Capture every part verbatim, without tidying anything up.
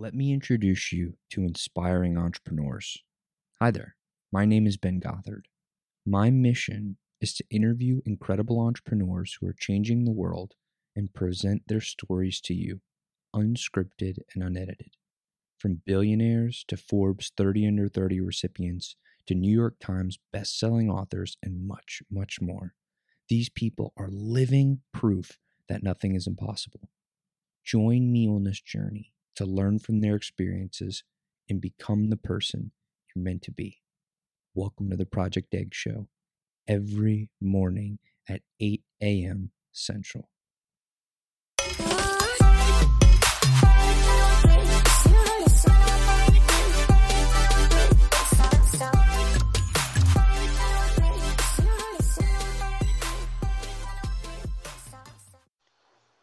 Let me introduce you to inspiring entrepreneurs. Hi there, my name is Ben Gothard. My mission is to interview incredible entrepreneurs who are changing the world and present their stories to you, unscripted and unedited. From billionaires to Forbes thirty under thirty recipients to New York Times best-selling authors and much, much more. These people are living proof that nothing is impossible. Join me on this journey to learn from their experiences and become the person you're meant to be. Welcome to the Project Egg Show every morning at eight a.m. Central.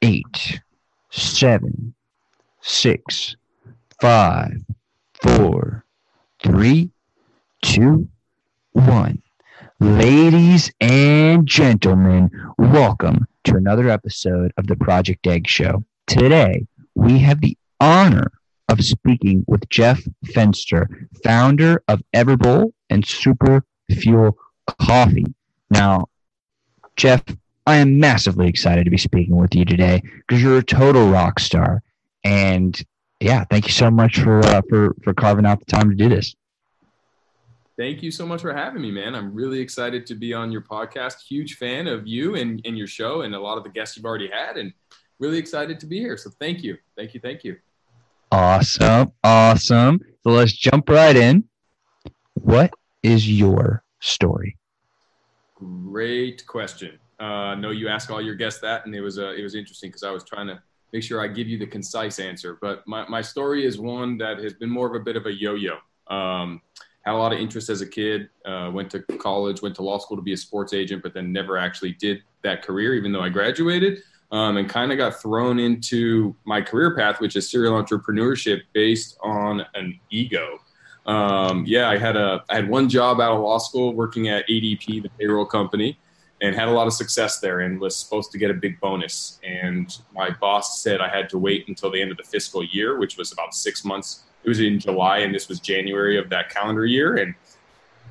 Eight, seven, six, five, four, three, two, one. Ladies and gentlemen, welcome to another episode of the Project Egg Show. Today, we have the honor of speaking with Jeff Fenster, founder of Everbowl and Super Fuel Coffee. Now, Jeff, I am massively excited to be speaking with you today because you're a total rock star. And yeah, thank you so much for, uh, for, for carving out the time to do this. Thank you so much for having me, man. I'm really excited to be on your podcast. Huge fan of you and, and your show and a lot of the guests you've already had, and really excited to be here. So thank you. Thank you. Thank you. Awesome. Awesome. So let's jump right in. What is your story? Great question. Uh, no, you ask all your guests that, and it was uh, it was interesting because I was trying to make sure I give you the concise answer. But my, my story is one that has been more of a bit of a yo-yo. Um, had a lot of interest as a kid, uh, went to college, went to law school to be a sports agent, but then never actually did that career, even though I graduated, um, and kind of got thrown into my career path, which is serial entrepreneurship based on an ego. Um, yeah, I had a I had one job out of law school working at A D P, the payroll company, and had a lot of success there and was supposed to get a big bonus. And my boss said I had to wait until the end of the fiscal year, which was about six months. It was in July, and this was January of that calendar year. And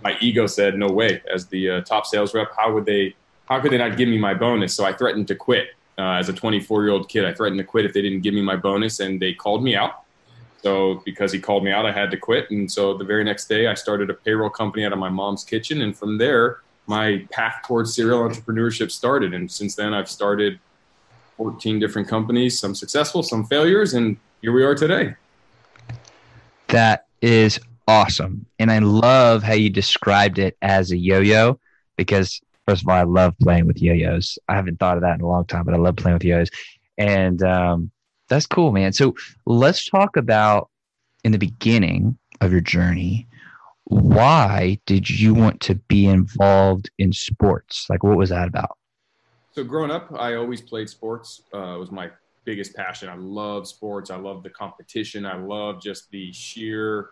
my ego said, no way. As the uh, top sales rep, how would they, how could they not give me my bonus? So I threatened to quit. Uh, as a twenty-four-year-old kid, I threatened to quit if they didn't give me my bonus, and they called me out. So because he called me out, I had to quit. And so the very next day, I started a payroll company out of my mom's kitchen. And from there, my path towards serial entrepreneurship started. And since then, I've started fourteen different companies, some successful, some failures, and here we are today. That is awesome. And I love how you described it as a yo-yo because, first of all, I love playing with yo-yos. I haven't thought of that in a long time, but I love playing with yo-yos. And um, that's cool, man. So let's talk about, in the beginning of your journey, why did you want to be involved in sports? Like, what was that about? So growing up, I always played sports. Uh, it was my biggest passion. I love sports. I love the competition. I love just the sheer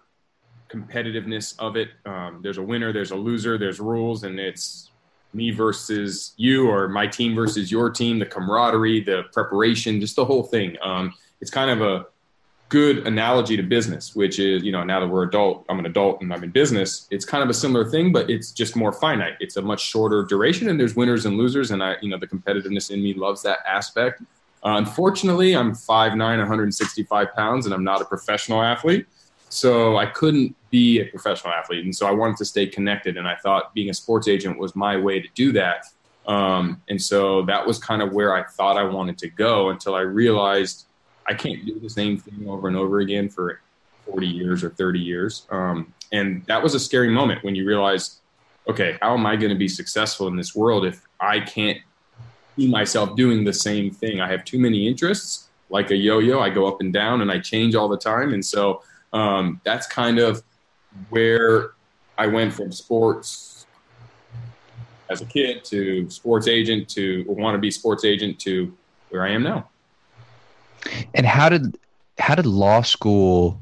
competitiveness of it. Um, there's a winner, there's a loser, there's rules, and it's me versus you or my team versus your team, the camaraderie, the preparation, just the whole thing. Um, it's kind of a good analogy to business, which is, you know, now that we're adult, I'm an adult and I'm in business. It's kind of a similar thing, but it's just more finite. It's a much shorter duration, and there's winners and losers. And I, you know, the competitiveness in me loves that aspect. Uh, unfortunately, I'm five nine, one hundred sixty-five pounds, and I'm not a professional athlete. So I couldn't be a professional athlete. And so I wanted to stay connected. And I thought being a sports agent was my way to do that. Um, and so that was kind of where I thought I wanted to go until I realized I can't do the same thing over and over again for forty years or thirty years. Um, and that was a scary moment when you realize, okay, how am I going to be successful in this world if I can't see myself doing the same thing? I have too many interests, like a yo-yo. I go up and down and I change all the time. And so um, that's kind of where I went from sports as a kid to sports agent to want to be sports agent to where I am now. And how did how did law school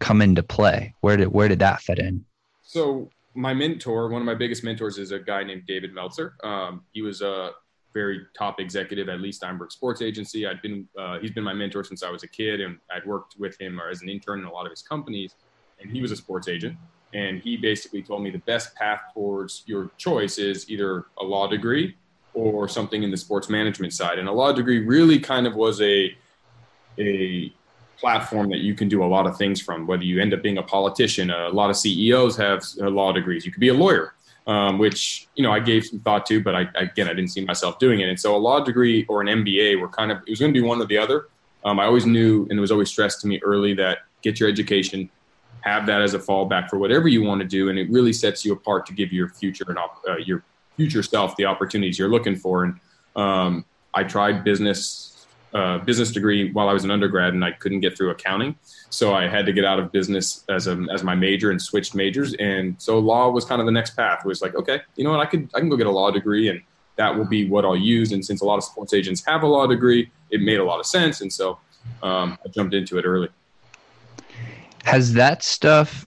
come into play? Where did where did that fit in? So my mentor, one of my biggest mentors, is a guy named David Meltzer. Um, he was a very top executive at Lee Steinberg Sports Agency. I'd been, uh, he's been my mentor since I was a kid, and I'd worked with him as an intern in a lot of his companies, and he was a sports agent. And he basically told me the best path towards your choice is either a law degree or something in the sports management side. And a law degree really kind of was a, a platform that you can do a lot of things from, whether you end up being a politician. A lot of C E Os have law degrees. You could be a lawyer, um, which, you know, I gave some thought to, but I, again, I didn't see myself doing it. And so a law degree or an M B A were kind of, it was going to be one or the other. Um, I always knew, and it was always stressed to me early, that get your education, have that as a fallback for whatever you want to do. And it really sets you apart to give your future and op- uh, your future self the opportunities you're looking for. And um, I tried business, uh, business degree while I was an undergrad, and I couldn't get through accounting. So I had to get out of business as a, as my major and switched majors. And so law was kind of the next path. It was like, okay, you know what, I could, I can go get a law degree, and that will be what I'll use. And since a lot of sports agents have a law degree, it made a lot of sense. And so um, I jumped into it early. Has that stuff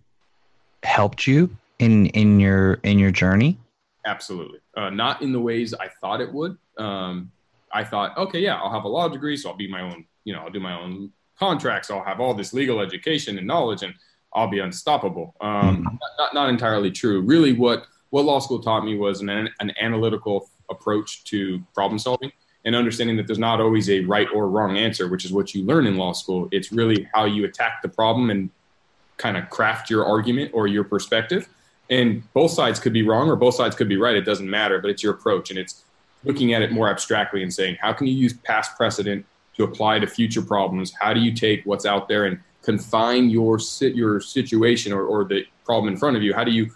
helped you in, in your in your journey? Absolutely. Uh, not in the ways I thought it would. Um, I thought, okay, yeah, I'll have a law degree, so I'll be my own, you know, I'll do my own contracts. I'll have all this legal education and knowledge, and I'll be unstoppable. Um, mm-hmm. not, not entirely true. Really what, what law school taught me was an, an analytical approach to problem solving, and understanding that there's not always a right or wrong answer, which is what you learn in law school. It's really how you attack the problem and kind of craft your argument or your perspective, and both sides could be wrong or both sides could be right. It doesn't matter, but it's your approach, and it's looking at it more abstractly and saying, how can you use past precedent to apply to future problems? How do you take what's out there and confine your your situation or, or the problem in front of you? How do you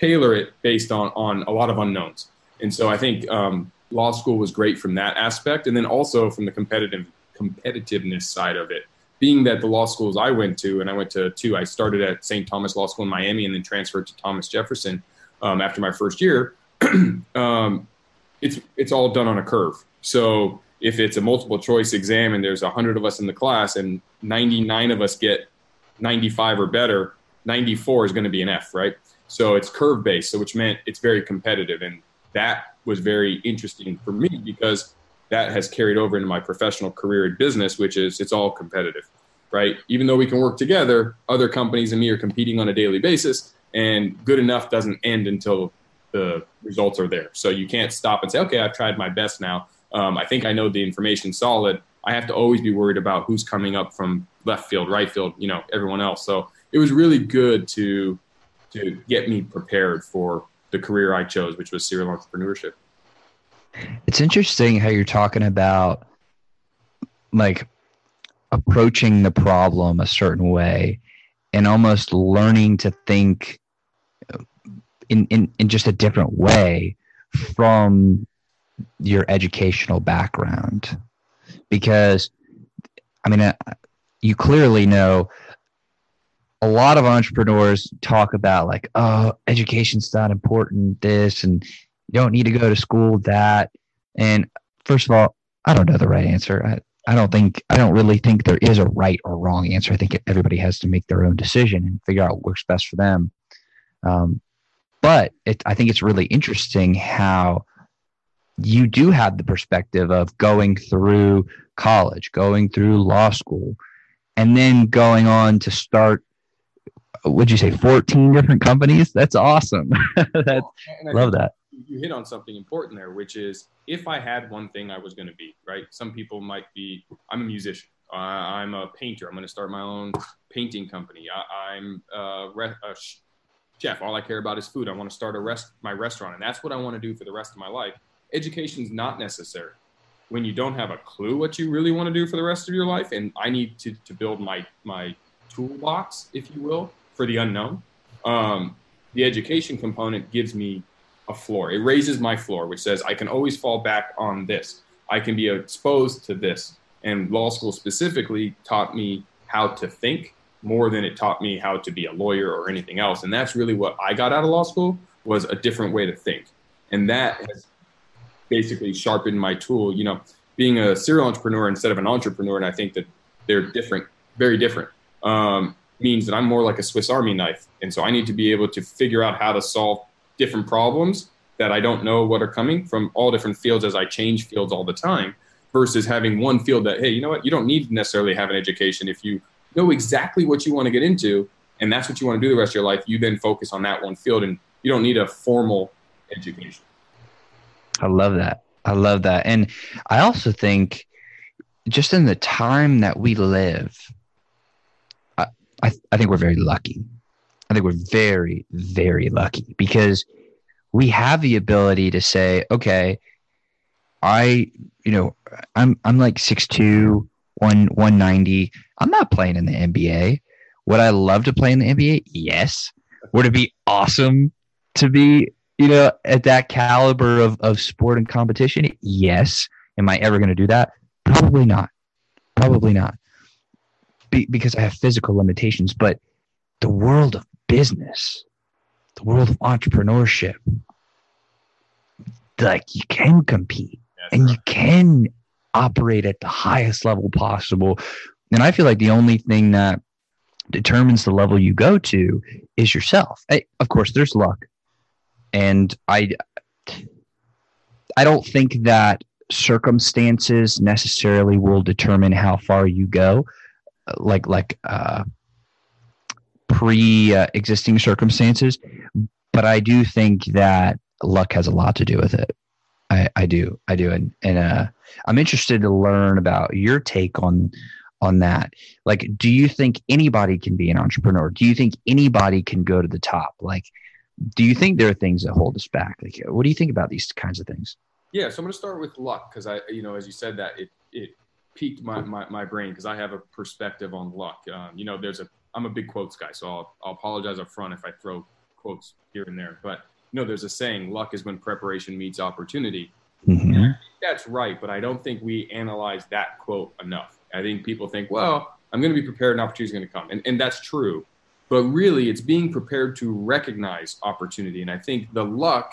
tailor it based on, on a lot of unknowns? And so I think um, law school was great from that aspect, and then also from the competitive competitiveness side of it. Being that the law schools I went to, and I went to two, I started at Saint Thomas Law School in Miami and then transferred to Thomas Jefferson um, after my first year. um, it's it's all done on a curve. So if it's a multiple choice exam and there's one hundred of us in the class and ninety-nine of us get ninety-five or better, ninety-four is going to be an F, right? So it's curve based, so which meant it's very competitive. And that was very interesting for me, because that has carried over into my professional career in business, which is it's all competitive, right? Even though we can work together, other companies and me are competing on a daily basis, and good enough doesn't end until the results are there. So you can't stop and say, okay, I've tried my best now. Um, I think I know the information solid. I have to always be worried about who's coming up from left field, right field, you know, everyone else. So it was really good to, to get me prepared for the career I chose, which was serial entrepreneurship. It's interesting how you're talking about like approaching the problem a certain way and almost learning to think in, in, in just a different way from your educational background. Because, I mean, you clearly know a lot of entrepreneurs talk about like, oh, education's not important, this, and you don't need to go to school, that. And first of all, I don't know the right answer. I, I don't think, I don't really think there is a right or wrong answer. I think everybody has to make their own decision and figure out what works best for them. Um, but it, I think it's really interesting how you do have the perspective of going through college, going through law school, and then going on to start, would you say fourteen different companies? That's awesome. That's, love that. You hit on something important there, which is if I had one thing I was going to be, right? Some people might be, I'm a musician. Uh, I'm a painter. I'm going to start my own painting company. I, I'm a, re- a chef. All I care about is food. I want to start a rest my restaurant, and that's what I want to do for the rest of my life. Education's not necessary when you don't have a clue what you really want to do for the rest of your life. And I need to, to build my, my toolbox, if you will, for the unknown. Um, the education component gives me a floor. It raises my floor, which says I can always fall back on this. I can be exposed to this. And law school specifically taught me how to think more than it taught me how to be a lawyer or anything else. And that's really what I got out of law school, was a different way to think. And that has basically sharpened my tool. You know, being a serial entrepreneur instead of an entrepreneur, and I think that they're different, very different, um, means that I'm more like a Swiss Army knife. And so I need to be able to figure out how to solve different problems that I don't know what are coming from all different fields as I change fields all the time, versus having one field that, hey, you know what, you don't need to necessarily have an education. If you know exactly what you want to get into and that's what you want to do the rest of your life, you then focus on that one field and you don't need a formal education. I love that. I love that. And I also think just in the time that we live, I, I, I think we're very lucky. I think we're very, very lucky because we have the ability to say, okay, I, you know, I'm, I'm like six two, one ninety. I'm not playing in the N B A. Would I love to play in the N B A? Yes. Would it be awesome to be, you know, at that caliber of, of sport and competition? Yes. Am I ever going to do that? Probably not. Probably not. Be, because I have physical limitations, but the world of business, the world of entrepreneurship, like you can compete yes, and you can operate at the highest level possible. And I feel like the only thing that determines the level you go to is yourself. I, of course, there's luck. And I, I don't think that circumstances necessarily will determine how far you go. Like, like, uh, pre-existing uh, circumstances, but I do think that luck has a lot to do with it. I, I do, I do, and and uh, I'm interested to learn about your take on on that. Like, do you think anybody can be an entrepreneur? Do you think anybody can go to the top? Like, do you think there are things that hold us back? Like, what do you think about these kinds of things? Yeah, so I'm going to start with luck because I, you know, as you said that it it piqued my my, my brain because I have a perspective on luck. Um, you know, there's a I'm a big quotes guy, so I'll, I'll apologize up front if I throw quotes here and there. But, you know, there's a saying, luck is when preparation meets opportunity. Mm-hmm. And I think that's right, but I don't think we analyze that quote enough. I think people think, well, I'm going to be prepared and opportunity is going to come. And, and that's true. But really, it's being prepared to recognize opportunity. And I think the luck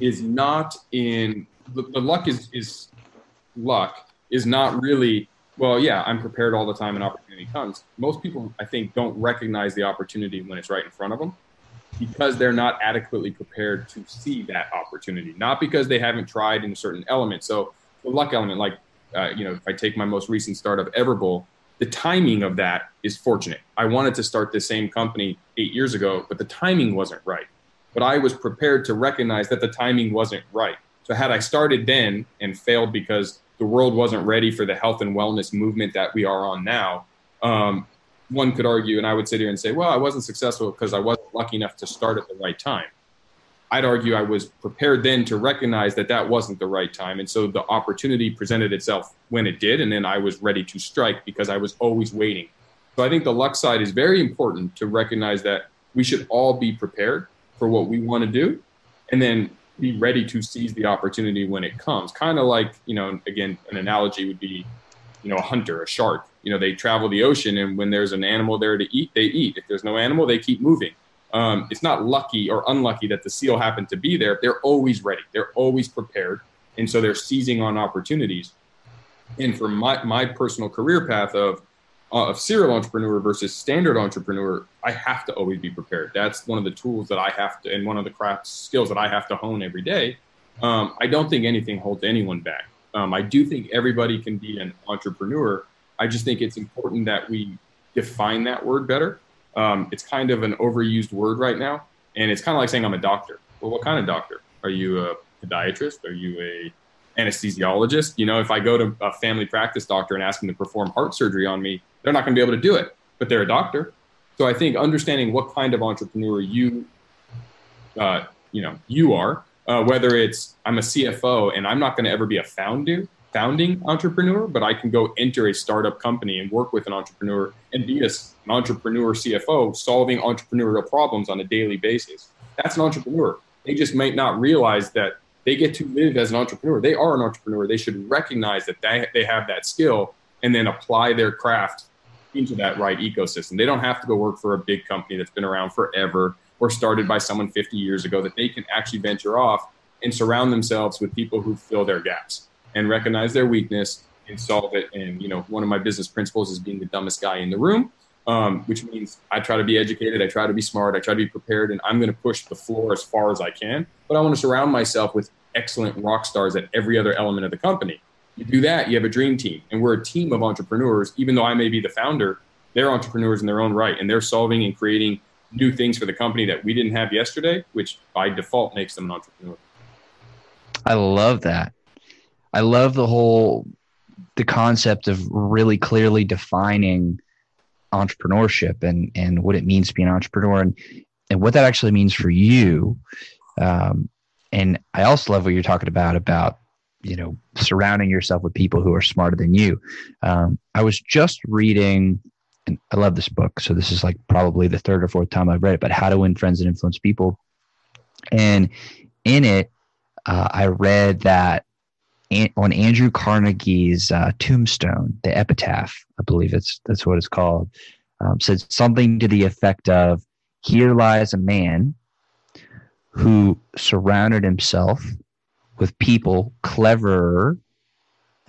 is not in – the luck is, is – luck is not really – well, yeah, I'm prepared all the time and opportunity comes. Most people, I think, don't recognize the opportunity when it's right in front of them because they're not adequately prepared to see that opportunity, not because they haven't tried in a certain element. So the luck element, like, uh, you know, if I take my most recent startup, Everbowl, the timing of that is fortunate. I wanted to start this same company eight years ago, but the timing wasn't right. But I was prepared to recognize that the timing wasn't right. So had I started then and failed because the world wasn't ready for the health and wellness movement that we are on now, um, one could argue, and I would sit here and say, well, I wasn't successful because I wasn't lucky enough to start at the right time. I'd argue I was prepared then to recognize that that wasn't the right time. And so the opportunity presented itself when it did, and then I was ready to strike because I was always waiting. So I think the luck side is very important to recognize that we should all be prepared for what we want to do. And then be ready to seize the opportunity when it comes. Kind of like, you know, again, an analogy would be, you know, a hunter, a shark. You know, they travel the ocean, and when there's an animal there to eat, they eat. If there's no animal, they keep moving. Um, it's not lucky or unlucky that the seal happened to be there. They're always ready. They're always prepared. And so they're seizing on opportunities. And for my, my personal career path of, uh, of serial entrepreneur versus standard entrepreneur, I have to always be prepared. That's one of the tools that I have to, and one of the craft skills that I have to hone every day. Um, I don't think anything holds anyone back. Um, I do think everybody can be an entrepreneur. I just think it's important that we define that word better. Um, it's kind of an overused word right now. And it's kind of like saying I'm a doctor. Well, what kind of doctor? Are you a podiatrist? Are you a anesthesiologist? You know, if I go to a family practice doctor and ask them to perform heart surgery on me, they're not going to be able to do it, but they're a doctor. So I think understanding what kind of entrepreneur you, uh, you know, you are, uh, whether it's I'm a C F O and I'm not going to ever be a founder, founding entrepreneur, but I can go enter a startup company and work with an entrepreneur and be a, an entrepreneur C F O solving entrepreneurial problems on a daily basis. That's an entrepreneur. They just might not realize that they get to live as an entrepreneur. They are an entrepreneur. They should recognize that they, they have that skill and then apply their craft into that right ecosystem. They don't have to go work for a big company that's been around forever or started by someone fifty years ago, that they can actually venture off and surround themselves with people who fill their gaps and recognize their weakness and solve it. And, you know, one of my business principles is being the dumbest guy in the room. um, which means I try to be educated. I try to be smart. I try to be prepared. And I'm going to push the floor as far as I can. But I want to surround myself with excellent rock stars at every other element of the company. You do that, you have a dream team. And we're a team of entrepreneurs. Even though I may be the founder, they're entrepreneurs in their own right. And they're solving and creating new things for the company that we didn't have yesterday, which by default makes them an entrepreneur. I love that. I love the whole, the concept of really clearly defining entrepreneurship and, and what it means to be an entrepreneur and, and what that actually means for you. Um, and I also love what you're talking about, about, you know, surrounding yourself with people who are smarter than you. Um, I was just reading, and I love this book. So this is like probably the third or fourth time I've read it, but How to Win Friends and Influence People. And in it, uh, I read that an, on Andrew Carnegie's uh, tombstone, the epitaph, I believe it's, that's what it's called, um, said something to the effect of, here lies a man who surrounded himself with people cleverer,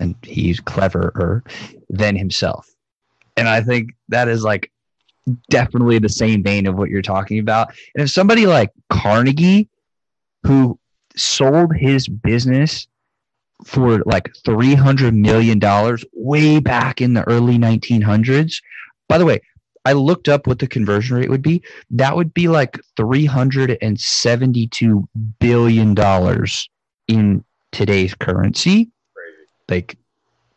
and he's cleverer than himself. And I think that is like definitely the same vein of what you're talking about. And if somebody like Carnegie, who sold his business for like three hundred million dollars way back in the early nineteen hundreds, by the way, I looked up what the conversion rate would be. That would be like three hundred seventy-two billion dollars in today's currency. Like,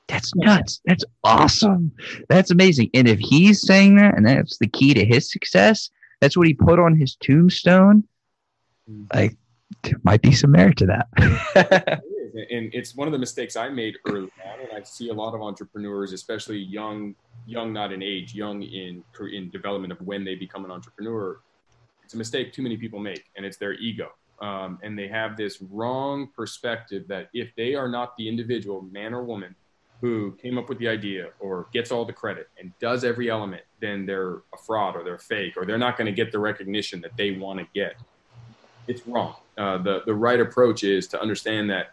that's nuts. That's awesome. That's amazing. And if he's saying that, and that's the key to his success, that's what he put on his tombstone. Like, there might be some merit to that. And it's one of the mistakes I made early on. And I see a lot of entrepreneurs, especially young, young, not in age, young in, in development of when they become an entrepreneur. It's a mistake too many people make, and it's their ego. Um, and they have this wrong perspective that if they are not the individual, man or woman, who came up with the idea or gets all the credit and does every element, then they're a fraud or they're fake or they're not going to get the recognition that they want to get. It's wrong. Uh, the, the right approach is to understand that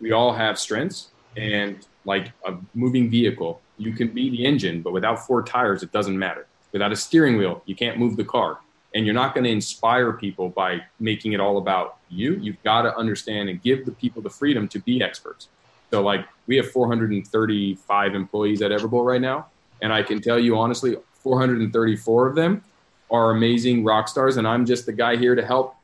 we all have strengths, and like a moving vehicle, you can be the engine, but without four tires, it doesn't matter. Without a steering wheel, you can't move the car. And you're not going to inspire people by making it all about you. You've got to understand and give the people the freedom to be experts. So like we have four hundred thirty-five employees at Everbowl right now. And I can tell you honestly, four hundred thirty-four of them are amazing rock stars. And I'm just the guy here to help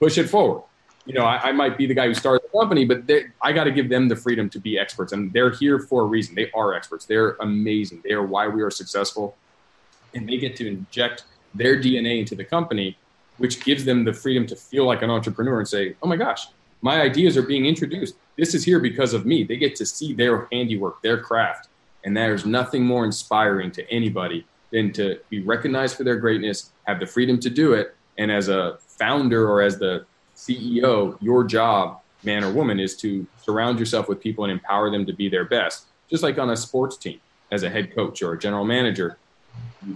push it forward. You know, I, I might be the guy who started the company, but they, I got to give them the freedom to be experts. And they're here for a reason. They are experts. They're amazing. They are why we are successful. And they get to inject their D N A into the company, which gives them the freedom to feel like an entrepreneur and say, oh my gosh, my ideas are being introduced. This is here because of me. They get to see their handiwork, their craft. And there's nothing more inspiring to anybody than to be recognized for their greatness, have the freedom to do it. And as a founder or as the C E O, your job, man or woman, is to surround yourself with people and empower them to be their best. Just like on a sports team, as a head coach or a general manager,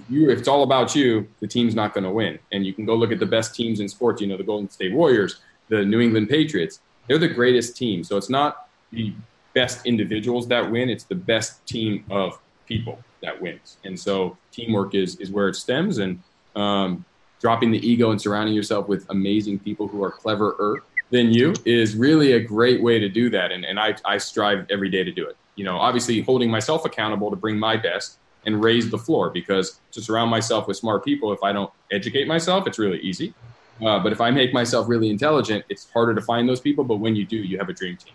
You, if it's all about you, the team's not going to win. And you can go look at the best teams in sports, you know, the Golden State Warriors, the New England Patriots, they're the greatest team. So it's not the best individuals that win. It's the best team of people that wins. And so teamwork is, is where it stems, and um, dropping the ego and surrounding yourself with amazing people who are cleverer than you is really a great way to do that. And, and I, I strive every day to do it. You know, obviously holding myself accountable to bring my best and raise the floor, because to surround myself with smart people, if I don't educate myself, it's really easy. Uh, but if I make myself really intelligent, it's harder to find those people. But when you do, you have a dream team.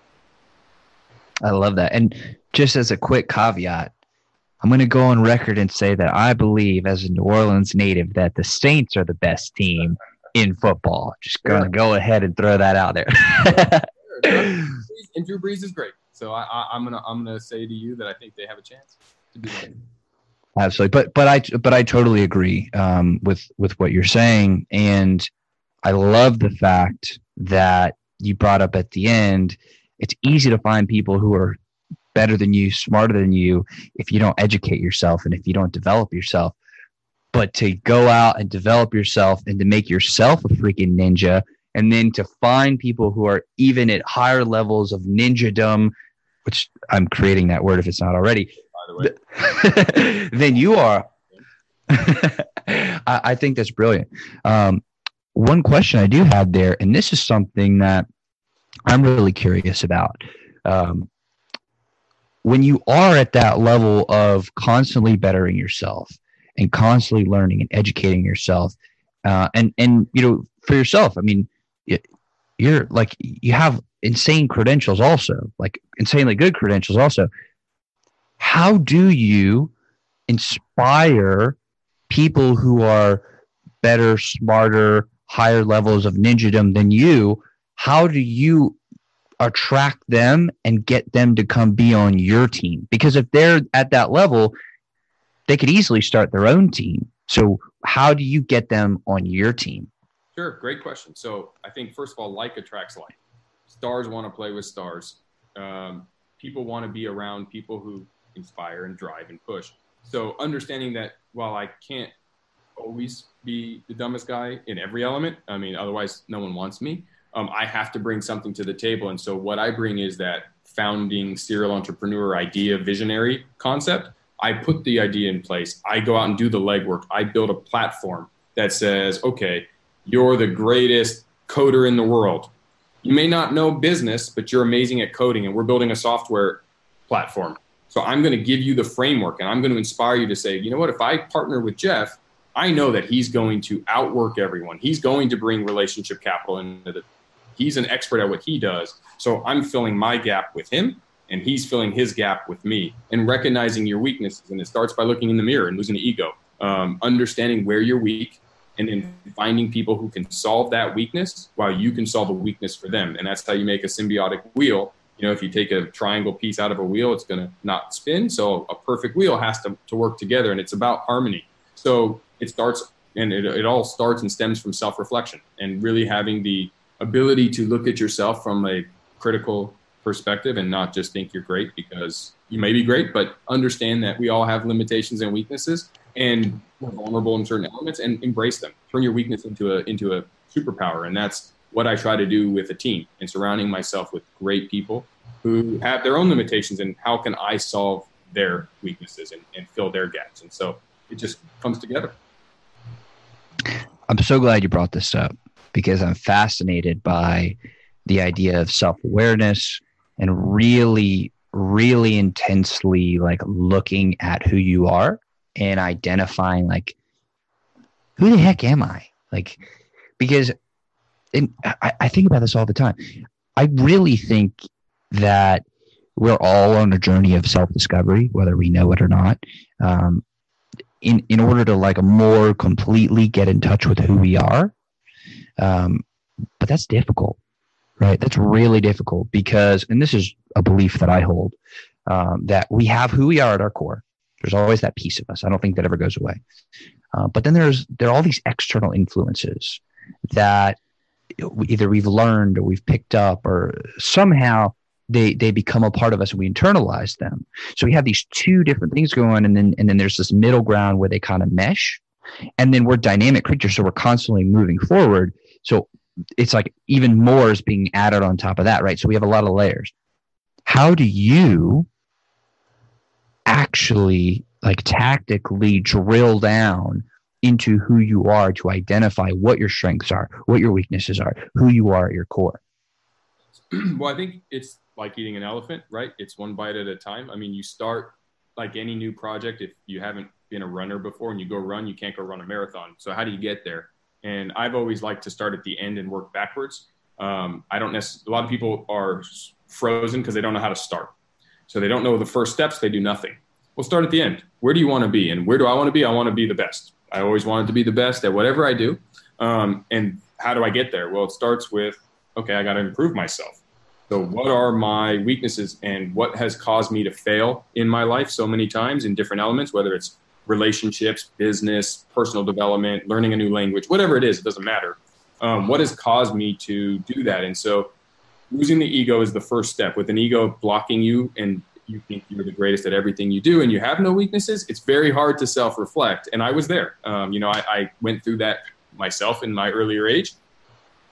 I love that. And just as a quick caveat, I'm going to go on record and say that I believe, as a New Orleans native, that the Saints are the best team in football. Just going to go ahead and throw that out there. And Drew Brees is great. So I, I, I'm going to I'm going to say to you that I think they have a chance to do that. Absolutely. But, but I, but I totally agree um, with, with what you're saying. And I love the fact that you brought up at the end, it's easy to find people who are better than you, smarter than you, if you don't educate yourself and if you don't develop yourself. But to go out and develop yourself and to make yourself a freaking ninja, and then to find people who are even at higher levels of ninjadom, which I'm creating that word if it's not already, then you are I, I think that's brilliant. Um, one question I do have there, and this is something that I'm really curious about. Um, when you are at that level of constantly bettering yourself and constantly learning and educating yourself, uh, and, and, you know, for yourself, I mean, you're like, you have insane credentials also, like insanely good credentials also. How do you inspire people who are better, smarter, higher levels of ninjadom than you? How do you attract them and get them to come be on your team? Because if they're at that level, they could easily start their own team. So how do you get them on your team? Sure. Great question. So I think, first of all, like attracts like. Stars want to play with stars. Um, people want to be around people who inspire and drive and push. So understanding that while I can't always be the dumbest guy in every element, I mean, otherwise no one wants me. Um, I have to bring something to the table. And so what I bring is that founding serial entrepreneur idea, visionary concept. I put the idea in place. I go out and do the legwork. I build a platform that says, okay, you're the greatest coder in the world. You may not know business, but you're amazing at coding, and we're building a software platform. So I'm going to give you the framework, and I'm going to inspire you to say, you know what, if I partner with Jeff, I know that he's going to outwork everyone. He's going to bring relationship capital into the, he's an expert at what he does. So I'm filling my gap with him, and he's filling his gap with me, and recognizing your weaknesses. And it starts by looking in the mirror and losing the ego, um, understanding where you're weak, and then finding people who can solve that weakness while you can solve a weakness for them. And that's how you make a symbiotic wheel. You know, if you take a triangle piece out of a wheel, it's going to not spin. So a perfect wheel has to, to work together, and it's about harmony. So it starts, and it, it all starts and stems from self-reflection and really having the ability to look at yourself from a critical perspective and not just think you're great, because you may be great, but understand that we all have limitations and weaknesses, and we're vulnerable in certain elements, and embrace them. Turn your weakness into a into a superpower. And that's what I try to do with a team, and surrounding myself with great people who have their own limitations, and how can I solve their weaknesses and, and fill their gaps. And so it just comes together. I'm so glad you brought this up, because I'm fascinated by the idea of self-awareness and really, really intensely like looking at who you are and identifying like, who the heck am I? Like, because and I, I think about this all the time. I really think that we're all on a journey of self-discovery, whether we know it or not, um, in, in order to like more completely get in touch with who we are. Um, but that's difficult, right? That's really difficult because, and this is a belief that I hold, um, that we have who we are at our core. There's always that piece of us. I don't think that ever goes away. Uh, but then there's there are all these external influences that either we've learned or we've picked up, or somehow they they become a part of us and we internalize them. So we have these two different things going on, and then and then there's this middle ground where they kind of mesh. And then we're dynamic creatures, so we're constantly moving forward. So it's like even more is being added on top of that, right? So we have a lot of layers. How do you actually like tactically drill down into who you are to identify what your strengths are, what your weaknesses are, who you are at your core? Well, I think it's like eating an elephant, right? It's one bite at a time. I mean, you start like any new project. If you haven't been a runner before and you go run, you can't go run a marathon. So how do you get there? And I've always liked to start at the end and work backwards. Um, I don't necessarily, a lot of people are frozen because they don't know how to start. So they don't know the first steps. They do nothing. We'll start at the end. Where do you want to be? And where do I want to be? I want to be the best. I always wanted to be the best at whatever I do. Um, and how do I get there? Well, it starts with, okay, I got to improve myself. So what are my weaknesses and what has caused me to fail in my life so many times in different elements, whether it's relationships, business, personal development, learning a new language, whatever it is, it doesn't matter. Um, what has caused me to do that? And so losing the ego is the first step. With an ego blocking you and you think you're the greatest at everything you do and you have no weaknesses, it's very hard to self-reflect. And I was there. Um, you know, I, I went through that myself in my earlier age.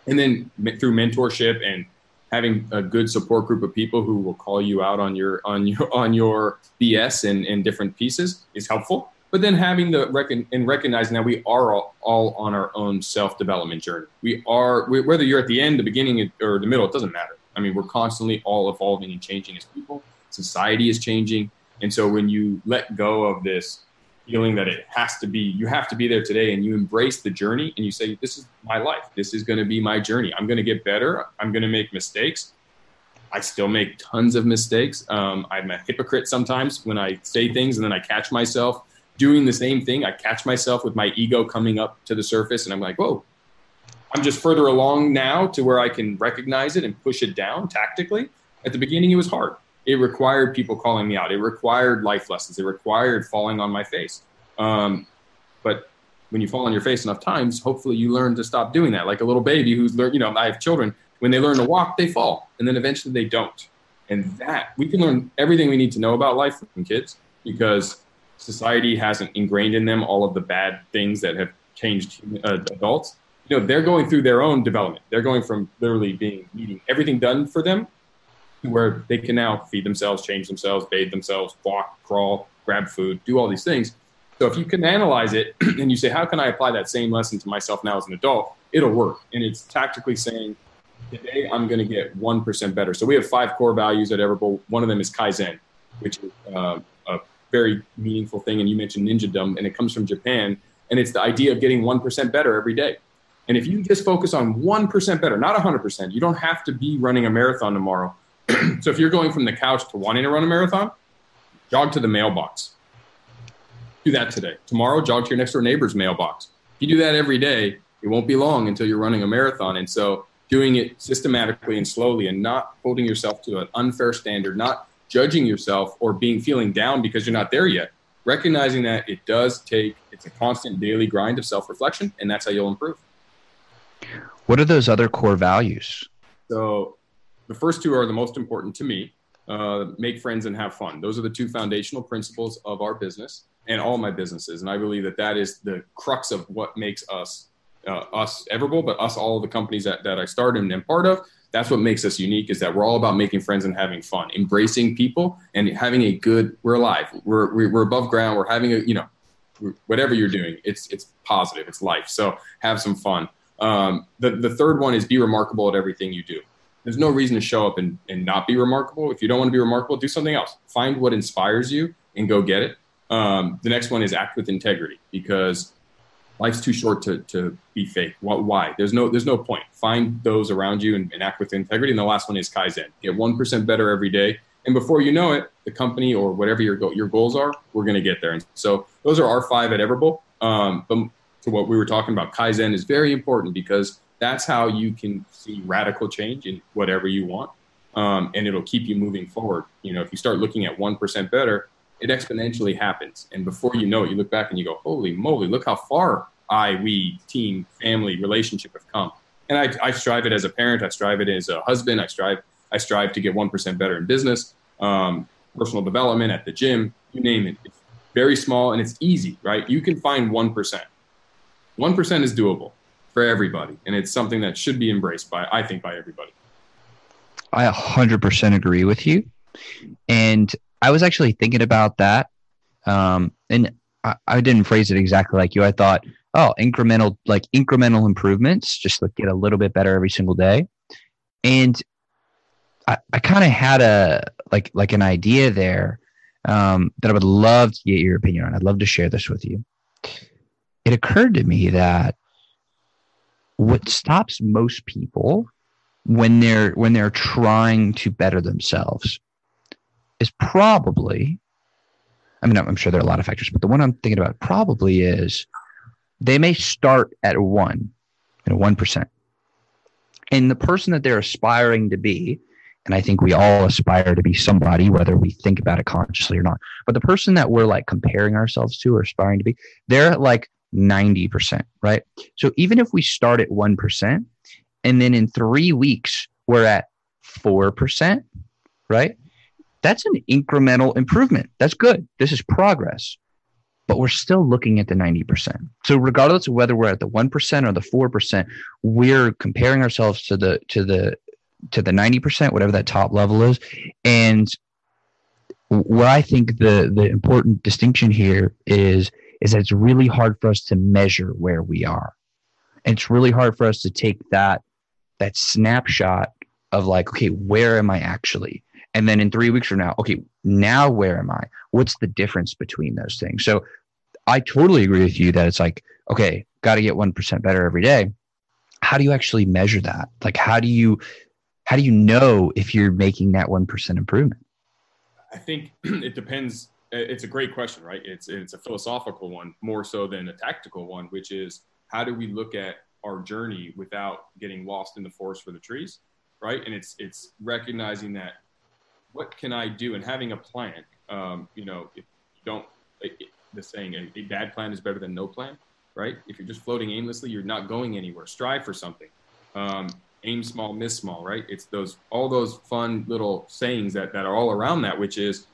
And then through mentorship and having a good support group of people who will call you out on your on your, on your B S and, and different pieces is helpful. But then having the recon and recognizing that we are all, all on our own self-development journey. We are, we, whether you're at the end, the beginning, or the middle, it doesn't matter. I mean, we're constantly all evolving and changing as people. Society is changing. And so when you let go of this feeling that it has to be, you have to be there today, and you embrace the journey and you say, this is my life. This is going to be my journey. I'm going to get better. I'm going to make mistakes. I still make tons of mistakes. Um, I'm a hypocrite sometimes when I say things and then I catch myself doing the same thing. I catch myself with my ego coming up to the surface, and I'm like, whoa, I'm just further along now to where I can recognize it and push it down tactically. At the beginning, it was hard. It required people calling me out. It required life lessons. It required falling on my face. Um, but when you fall on your face enough times, hopefully you learn to stop doing that. Like a little baby who's learned, you know, I have children, when they learn to walk, they fall. And then eventually they don't. And that, we can learn everything we need to know about life from kids, because society hasn't ingrained in them all of the bad things that have changed uh, adults. You know, they're going through their own development. They're going from literally being needing everything done for them to where they can now feed themselves, change themselves, bathe themselves, walk, crawl, grab food, do all these things. So if you can analyze it and you say, how can I apply that same lesson to myself now as an adult? It'll work. And it's tactically saying, today I'm going to get one percent better. So we have five core values at Everbowl. One of them is Kaizen, which is uh, a very meaningful thing. And you mentioned ninjadom, and it comes from Japan. And it's the idea of getting one percent better every day. And if you just focus on one percent better, not one hundred percent, you don't have to be running a marathon tomorrow. So if you're going from the couch to wanting to run a marathon, jog to the mailbox. Do that today. Tomorrow, jog to your next door neighbor's mailbox. If you do that every day, it won't be long until you're running a marathon. And so doing it systematically and slowly, and not holding yourself to an unfair standard, not judging yourself or being feeling down because you're not there yet. Recognizing that it does take, it's a constant daily grind of self-reflection, and that's how you'll improve. What are those other core values? So the first two are the most important to me. Uh, make friends and have fun. Those are the two foundational principles of our business and all my businesses. And I believe that that is the crux of what makes us, uh, us Everbowl, but us, all of the companies that, that I started and am part of. That's what makes us unique, is that we're all about making friends and having fun, embracing people and having a good, we're alive, we're, we're above ground. We're having a, you know, whatever you're doing, it's, it's positive, it's life. So have some fun. Um, the, the third one is be remarkable at everything you do. There's no reason to show up and, and not be remarkable. If you don't want to be remarkable, do something else. Find what inspires you and go get it. Um, the next one is act with integrity, because life's too short to, to be fake. What, why? There's no there's no point. Find those around you and, and act with integrity. And the last one is Kaizen. Get one percent better every day. And before you know it, the company or whatever your, go- your goals are, we're going to get there. And so those are our five at Everbowl. Um, but to what we were talking about, Kaizen is very important, because that's how you can see radical change in whatever you want. Um, and it'll keep you moving forward. You know, if you start looking at one percent better, it exponentially happens. And before you know it, you look back and you go, holy moly, look how far I, we, team, family, relationship have come. And I, I strive it as a parent. I strive it as a husband. I strive, I strive to get one percent better in business, um, personal development, at the gym, you name it. It's very small and it's easy, right? You can find one percent. one percent is doable for everybody. And it's something that should be embraced by, I think, by everybody. I one hundred percent agree with you. And I was actually thinking about that. Um, and I, I didn't phrase it exactly like you. I thought, oh, incremental, like incremental improvements, just like get a little bit better every single day. And I, I kind of had a, like, like an idea there um, that I would love to get your opinion on. I'd love to share this with you. It occurred to me that what stops most people when they're when they're trying to better themselves is probably, I mean, I'm sure there are a lot of factors, but the one I'm thinking about probably is they may start at one, you know, one percent. And the person that they're aspiring to be, and I think we all aspire to be somebody, whether we think about it consciously or not, but the person that we're like comparing ourselves to or aspiring to be, they're at like ninety percent, right? So even if we start at one percent and then in three weeks we're at four percent, right? That's an incremental improvement. That's good. This is progress, but we're still looking at the ninety percent. So regardless of whether we're at the one percent or the four percent, we're comparing ourselves to the, to the, to the ninety percent, whatever that top level is. And what I think the, the important distinction here is is that it's really hard for us to measure where we are. And it's really hard for us to take that, that snapshot of like, okay, where am I actually? And then in three weeks from now, okay, now where am I? What's the difference between those things? So I totally agree with you that it's like, okay, got to get one percent better every day. How do you actually measure that? Like, how do you, how do you know if you're making that one percent improvement? I think it depends. It's a great question, right? It's, it's a philosophical one more so than a tactical one, which is how do we look at our journey without getting lost in the forest for the trees, right? And it's, it's recognizing that what can I do and having a plan, um, you know, if you don't, the saying, a, a bad plan is better than no plan, right? If you're just floating aimlessly, you're not going anywhere. Strive for something. Um, aim small, miss small, right? It's those, all those fun little sayings that, that are all around that, which is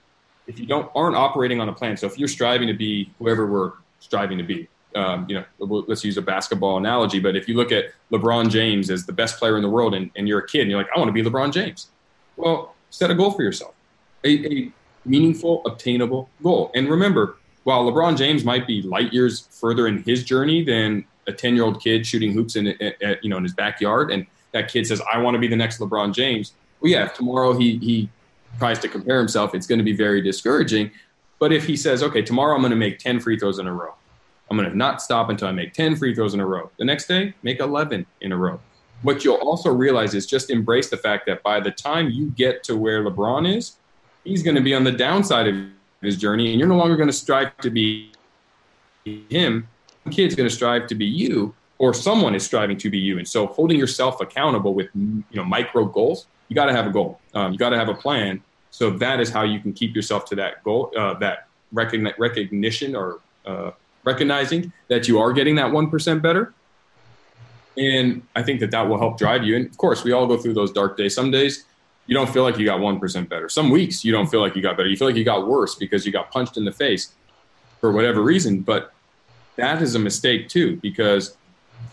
if you don't, aren't operating on a plan. So if you're striving to be whoever we're striving to be, um, you know, let's use a basketball analogy, but if you look at LeBron James as the best player in the world and, and you're a kid and you're like, I want to be LeBron James. Well, set a goal for yourself, a, a meaningful, obtainable goal. And remember, while LeBron James might be light years further in his journey than a ten-year-old kid shooting hoops in, at, at, you know, in his backyard, and that kid says, I want to be the next LeBron James. Well, yeah, if tomorrow he, he tries to compare himself, it's going to be very discouraging. But if he says, okay, tomorrow I'm going to make ten free throws in a row. I'm going to not stop until I make ten free throws in a row. The next day, make eleven in a row. What you'll also realize is just embrace the fact that by the time you get to where LeBron is, he's going to be on the downside of his journey, and you're no longer going to strive to be him. The kid's going to strive to be you, or someone is striving to be you. And so holding yourself accountable with, you know, micro goals, you got to have a goal. Um, you got to have a plan. So that is how you can keep yourself to that goal, uh, that recogni- recognition or uh, recognizing that you are getting that one percent better. And I think that that will help drive you. And of course, we all go through those dark days. Some days you don't feel like you got one percent better. Some weeks you don't feel like you got better. You feel like you got worse because you got punched in the face for whatever reason. But that is a mistake too, because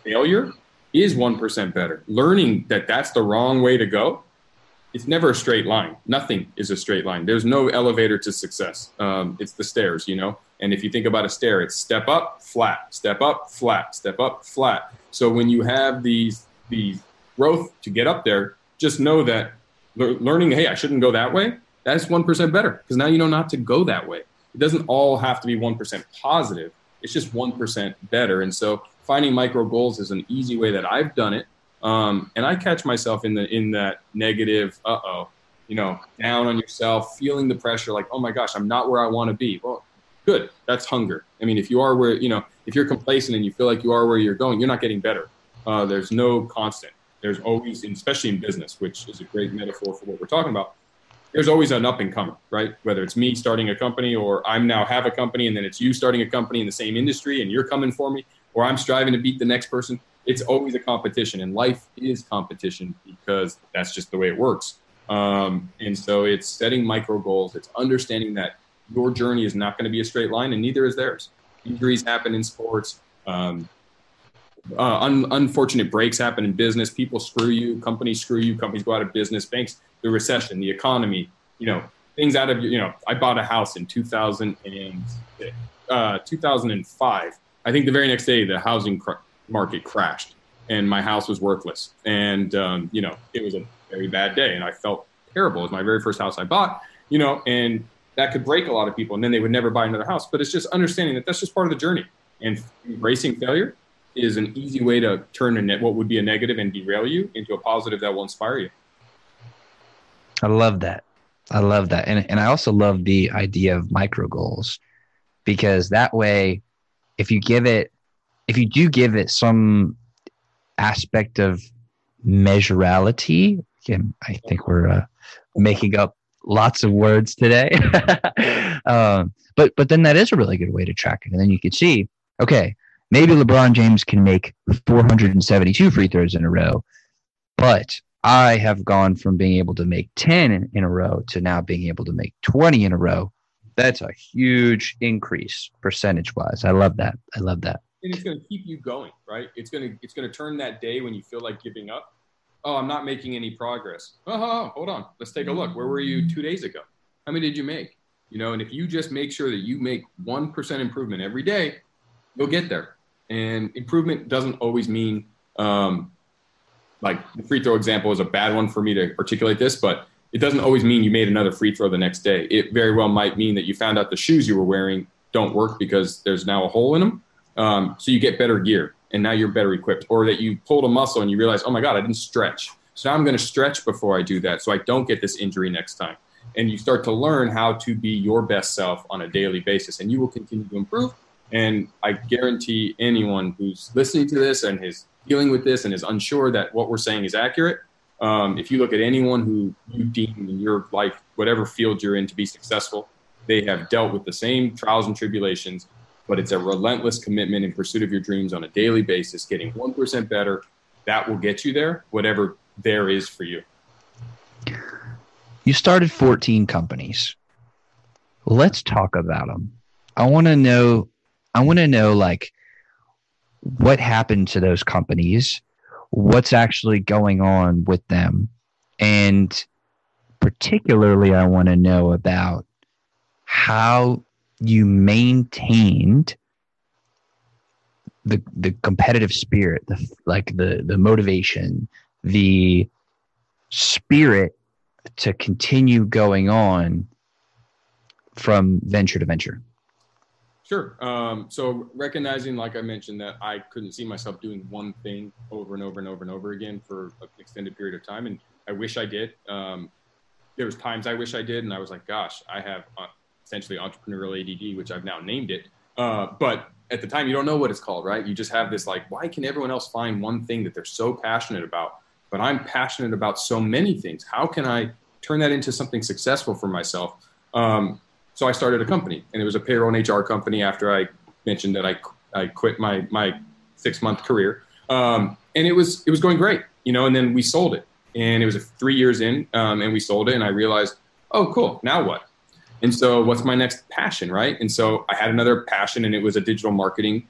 failure is one percent better. Learning that that's the wrong way to go. It's never a straight line. Nothing is a straight line. There's no elevator to success. Um, it's the stairs, you know? And if you think about a stair, it's step up, flat, step up, flat, step up, flat. So when you have these these growth to get up there, just know that learning, hey, I shouldn't go that way, that's one percent better because now you know not to go that way. It doesn't all have to be one percent positive. It's just one percent better. And so finding micro goals is an easy way that I've done it. Um, and I catch myself in the in that negative, uh-oh, you know, down on yourself, feeling the pressure like, oh, my gosh, I'm not where I want to be. Well, good. That's hunger. I mean, if you are where, you know, if you're complacent and you feel like you are where you're going, you're not getting better. Uh, there's no constant. There's always, especially in business, which is a great metaphor for what we're talking about. There's always an up and comer, right? Whether it's me starting a company or I'm now have a company and then it's you starting a company in the same industry and you're coming for me or I'm striving to beat the next person. It's always a competition, and life is competition because that's just the way it works. Um, and so it's setting micro goals. It's understanding that your journey is not going to be a straight line, and neither is theirs. Injuries happen in sports. Um, uh, un- unfortunate breaks happen in business. People screw you. Companies screw you. Companies go out of business. Banks, the recession, the economy, you know, things out of, you know, I bought a house in two thousand and, uh, two thousand five. I think the very next day, the housing cr- market crashed and my house was worthless. And, um, you know, it was a very bad day and I felt terrible. It was my very first house I bought, you know, and that could break a lot of people and then they would never buy another house. But it's just understanding that that's just part of the journey, and embracing failure is an easy way to turn a net, what would be a negative and derail you into a positive that will inspire you. I love that. I love that. And and I also love the idea of micro goals, because that way, if you give it, if you do give it some aspect of measurality, again, I think we're uh, making up lots of words today. um, but but then that is a really good way to track it. And then you can see, okay, maybe LeBron James can make four hundred seventy-two free throws in a row, but I have gone from being able to make ten in, in a row to now being able to make twenty in a row. That's a huge increase percentage-wise. I love that. I love that. And it's going to keep you going, right? It's going to, it's going to turn that day when you feel like giving up. Oh, I'm not making any progress. Oh, oh, hold on. Let's take a look. Where were you two days ago? How many did you make? You know, and if you just make sure that you make one percent improvement every day, you'll get there. And improvement doesn't always mean, um, like the free throw example is a bad one for me to articulate this, but it doesn't always mean you made another free throw the next day. It very well might mean that you found out the shoes you were wearing don't work because there's now a hole in them. Um, so you get better gear and now you're better equipped, or that you pulled a muscle and you realize, oh my God, I didn't stretch. So now I'm going to stretch before I do that so I don't get this injury next time. And you start to learn how to be your best self on a daily basis, and you will continue to improve. And I guarantee anyone who's listening to this and is dealing with this and is unsure that what we're saying is accurate, um, if you look at anyone who you deem in your life, whatever field you're in, to be successful, they have dealt with the same trials and tribulations, but it's a relentless commitment in pursuit of your dreams on a daily basis, getting one percent better. That will get you there, whatever there is for you. You started fourteen companies. Let's talk about them. I want to know, I want to know like what happened to those companies, what's actually going on with them. And particularly, I want to know about how you maintained the the competitive spirit, the, like the, the motivation, the spirit to continue going on from venture to venture? Sure. Um, so recognizing, like I mentioned, that I couldn't see myself doing one thing over and over and over and over again for an extended period of time. And I wish I did. Um, there was times I wish I did. And I was like, gosh, I have essentially entrepreneurial A D D, which I've now named it. Uh, but at the time, you don't know what it's called, right? You just have this like, why can everyone else find one thing that they're so passionate about? But I'm passionate about so many things. How can I turn that into something successful for myself? Um, so I started a company, and it was a payroll and H R company after I mentioned that I, I quit my, my six month career. Um, and it was, it was going great, you know, and then we sold it, and it was a three years in, um, and we sold it, and I realized, oh, cool. Now what? And so what's my next passion? Right. And so I had another passion, and it was a digital marketing.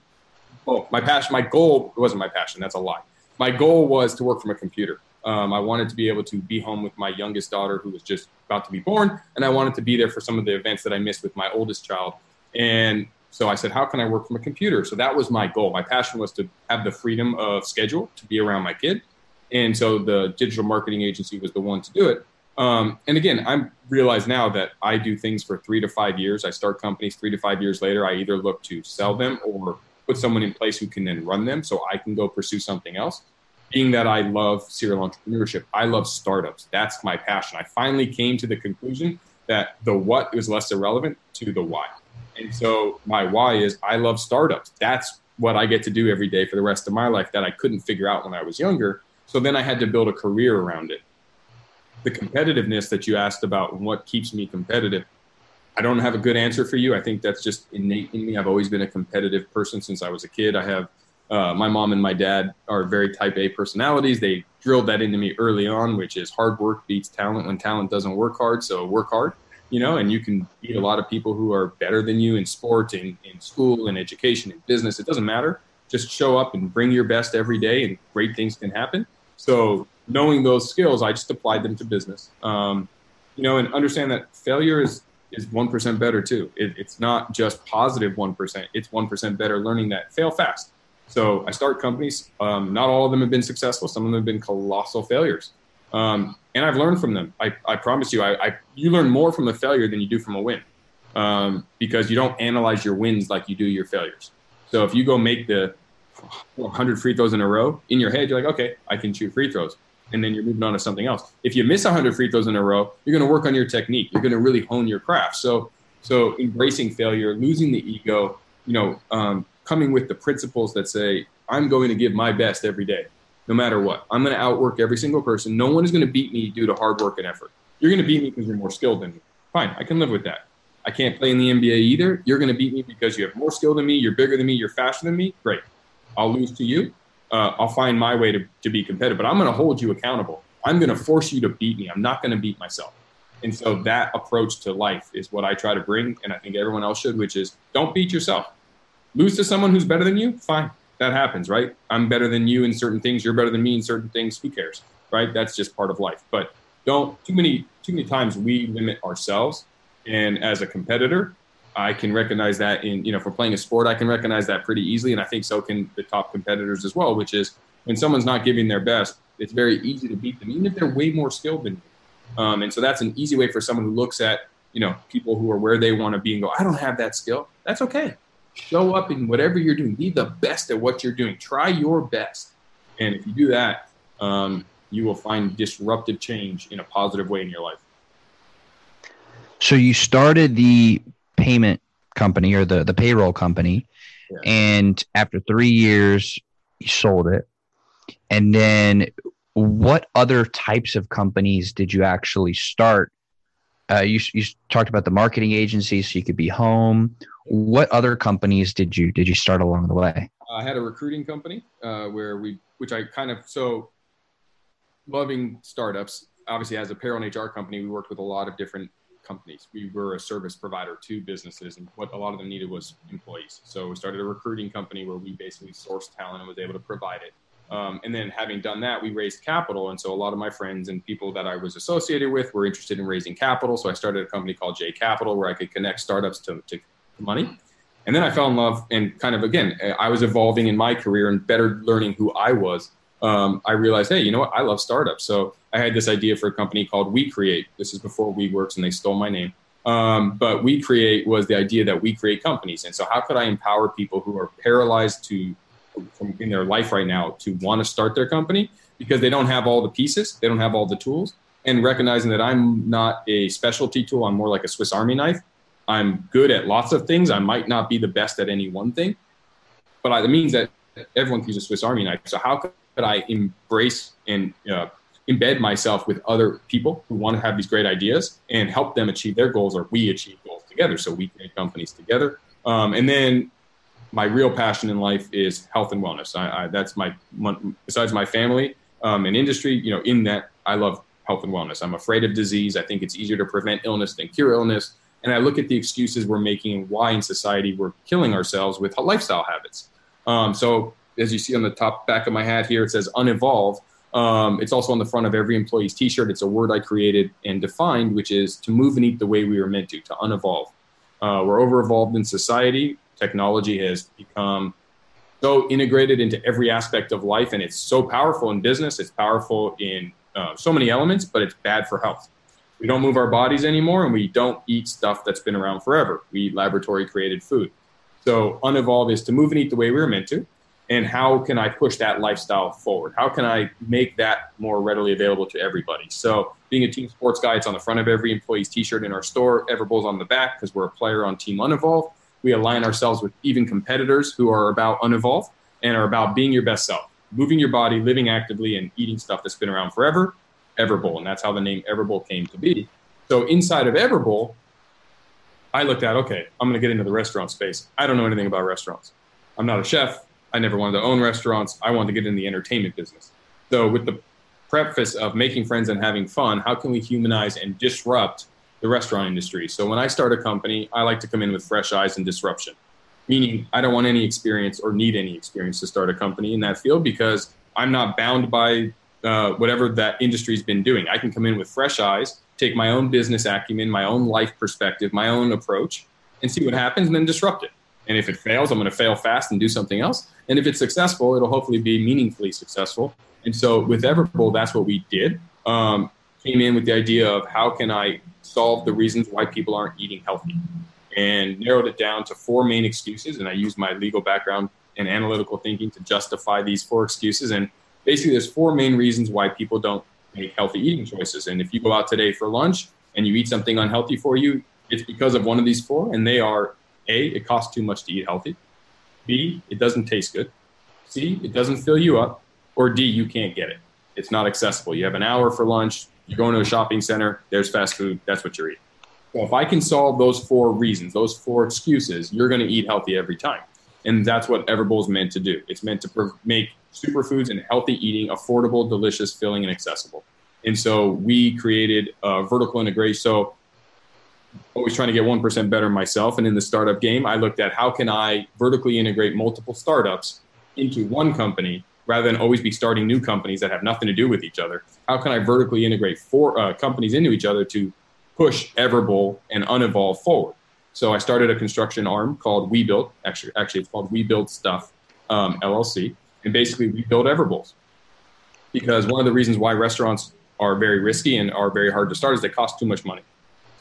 Well, my passion, my goal it wasn't my passion. That's a lie. My goal was to work from a computer. Um, I wanted to be able to be home with my youngest daughter, who was just about to be born, and I wanted to be there for some of the events that I missed with my oldest child. And so I said, how can I work from a computer? So that was my goal. My passion was to have the freedom of schedule to be around my kid. And so the digital marketing agency was the one to do it. Um, and again, I realize now that I do things for three to five years. I start companies three to five years later. I either look to sell them or put someone in place who can then run them so I can go pursue something else. Being that I love serial entrepreneurship, I love startups. That's my passion. I finally came to the conclusion that the what was less irrelevant to the why. And so my why is I love startups. That's what I get to do every day for the rest of my life that I couldn't figure out when I was younger. So then I had to build a career around it. The competitiveness that you asked about and what keeps me competitive, I don't have a good answer for you. I think that's just innate in me. I've always been a competitive person since I was a kid. I have uh, my mom and my dad are very type A personalities. They drilled that into me early on, which is hard work beats talent when talent doesn't work hard. So work hard, you know, and you can beat a lot of people who are better than you in sport, in, in school, in education, in business. It doesn't matter. Just show up and bring your best every day and great things can happen. So knowing those skills, I just applied them to business, um, you know, and understand that failure is is one percent better too. It, it's not just positive one percent. It's one percent better, learning that fail fast. So I start companies. Um, not all of them have been successful. Some of them have been colossal failures. Um, and I've learned from them. I, I promise you, I, I you learn more from a failure than you do from a win, um, because you don't analyze your wins like you do your failures. So if you go make the one hundred free throws in a row, in your head, you're like, okay, I can shoot free throws. And then you're moving on to something else. If you miss one hundred free throws in a row, you're going to work on your technique. You're going to really hone your craft. So, so embracing failure, losing the ego, you know, um, coming with the principles that say, I'm going to give my best every day, no matter what. I'm going to outwork every single person. No one is going to beat me due to hard work and effort. You're going to beat me because you're more skilled than me. Fine, I can live with that. I can't play in the N B A either. You're going to beat me because you have more skill than me. You're bigger than me. You're faster than me. Great. I'll lose to you. Uh, I'll find my way to, to be competitive, but I'm going to hold you accountable. I'm going to force you to beat me. I'm not going to beat myself. And so that approach to life is what I try to bring. And I think everyone else should, which is don't beat yourself. Lose to someone who's better than you. Fine. That happens, right? I'm better than you in certain things. You're better than me in certain things. Who cares? Right. That's just part of life, but don't too many, too many times we limit ourselves. And as a competitor, I can recognize that in, you know, for playing a sport, I can recognize that pretty easily. And I think so can the top competitors as well, which is when someone's not giving their best, it's very easy to beat them, even if they're way more skilled than you. Um, and so that's an easy way for someone who looks at, you know, people who are where they want to be and go, I don't have that skill. That's okay. Show up in whatever you're doing. Be the best at what you're doing. Try your best. And if you do that, um, you will find disruptive change in a positive way in your life. So you started the payment company or the, the payroll company. Yeah. And after three years, you sold it. And then what other types of companies did you actually start? Uh, you, you talked about the marketing agency, so you could be home. What other companies did you did you start along the way? I had a recruiting company uh, where we, which I kind of, so loving startups, obviously as a payroll and H R company, we worked with a lot of different companies. We were a service provider to businesses, and what a lot of them needed was employees. So we started a recruiting company where we basically sourced talent and was able to provide it. Um, and then having done that, we raised capital. And so a lot of my friends and people that I was associated with were interested in raising capital. So I started a company called J Capital where I could connect startups to, to money. And then I fell in love and kind of, again, I was evolving in my career and better learning who I was. Um, I realized, hey, you know what? I love startups. So I had this idea for a company called We Create. This is before WeWorks and they stole my name. Um, but We Create was the idea that we create companies. And so how could I empower people who are paralyzed to in their life right now to want to start their company because they don't have all the pieces, they don't have all the tools, and recognizing that I'm not a specialty tool, I'm more like a Swiss Army knife. I'm good at lots of things. I might not be the best at any one thing, but it means that everyone can use a Swiss Army knife. So how could I embrace and uh, embed myself with other people who want to have these great ideas and help them achieve their goals, or we achieve goals together. So we create companies together. Um, and then my real passion in life is health and wellness. I, I, that's my, besides my family um, and industry, you know, in that I love health and wellness. I'm afraid of disease. I think it's easier to prevent illness than cure illness. And I look at the excuses we're making and why in society we're killing ourselves with lifestyle habits. Um, so as you see on the top back of my hat here, it says unevolve. Um, it's also on the front of every employee's t-shirt. It's a word I created and defined, which is to move and eat the way we were meant to, to unevolve. Uh, we're over-evolved in society. Technology has become so integrated into every aspect of life, and it's so powerful in business. It's powerful in uh, so many elements, but it's bad for health. We don't move our bodies anymore, and we don't eat stuff that's been around forever. We eat laboratory-created food. So unevolve is to move and eat the way we were meant to, and how can I push that lifestyle forward? How can I make that more readily available to everybody? So being a team sports guy, it's on the front of every employee's T-shirt in our store. Everbowl's on the back because we're a player on Team Unevolve. We align ourselves with even competitors who are about unevolve and are about being your best self, moving your body, living actively, and eating stuff that's been around forever, Everbowl. And that's how the name Everbowl came to be. So inside of Everbowl, I looked at, okay, I'm going to get into the restaurant space. I don't know anything about restaurants. I'm not a chef. I never wanted to own restaurants. I wanted to get in the entertainment business. So with the preface of making friends and having fun, how can we humanize and disrupt the restaurant industry? So when I start a company, I like to come in with fresh eyes and disruption, meaning I don't want any experience or need any experience to start a company in that field because I'm not bound by uh, whatever that industry's been doing. I can come in with fresh eyes, take my own business acumen, my own life perspective, my own approach, and see what happens and then disrupt it. And if it fails, I'm going to fail fast and do something else. And if it's successful, it'll hopefully be meaningfully successful. And so with Everbowl, that's what we did. Um, came in with the idea of how can I solve the reasons why people aren't eating healthy, and narrowed it down to four main excuses. And I used my legal background and analytical thinking to justify these four excuses. And basically there's four main reasons why people don't make healthy eating choices. And if you go out today for lunch and you eat something unhealthy for you, it's because of one of these four. And they are A, it costs too much to eat healthy. B, it doesn't taste good. C, it doesn't fill you up. Or D, you can't get it. It's not accessible. You have an hour for lunch. You're going to a shopping center, there's fast food, that's what you're eating. So if I can solve those four reasons, those four excuses, you're going to eat healthy every time. And that's what Everbowl is meant to do. It's meant to pr- make superfoods and healthy eating affordable, delicious, filling, and accessible. And so we created a vertical integration. So always trying to get one percent better myself. And in the startup game, I looked at how can I vertically integrate multiple startups into one company rather than always be starting new companies that have nothing to do with each other. How can I vertically integrate four uh, companies into each other to push Everbowl and Unevolve forward? So I started a construction arm called WeBuild. Actually, actually, it's called WeBuild Stuff um, L L C, and basically we build Everbowls. Because one of the reasons why restaurants are very risky and are very hard to start is they cost too much money.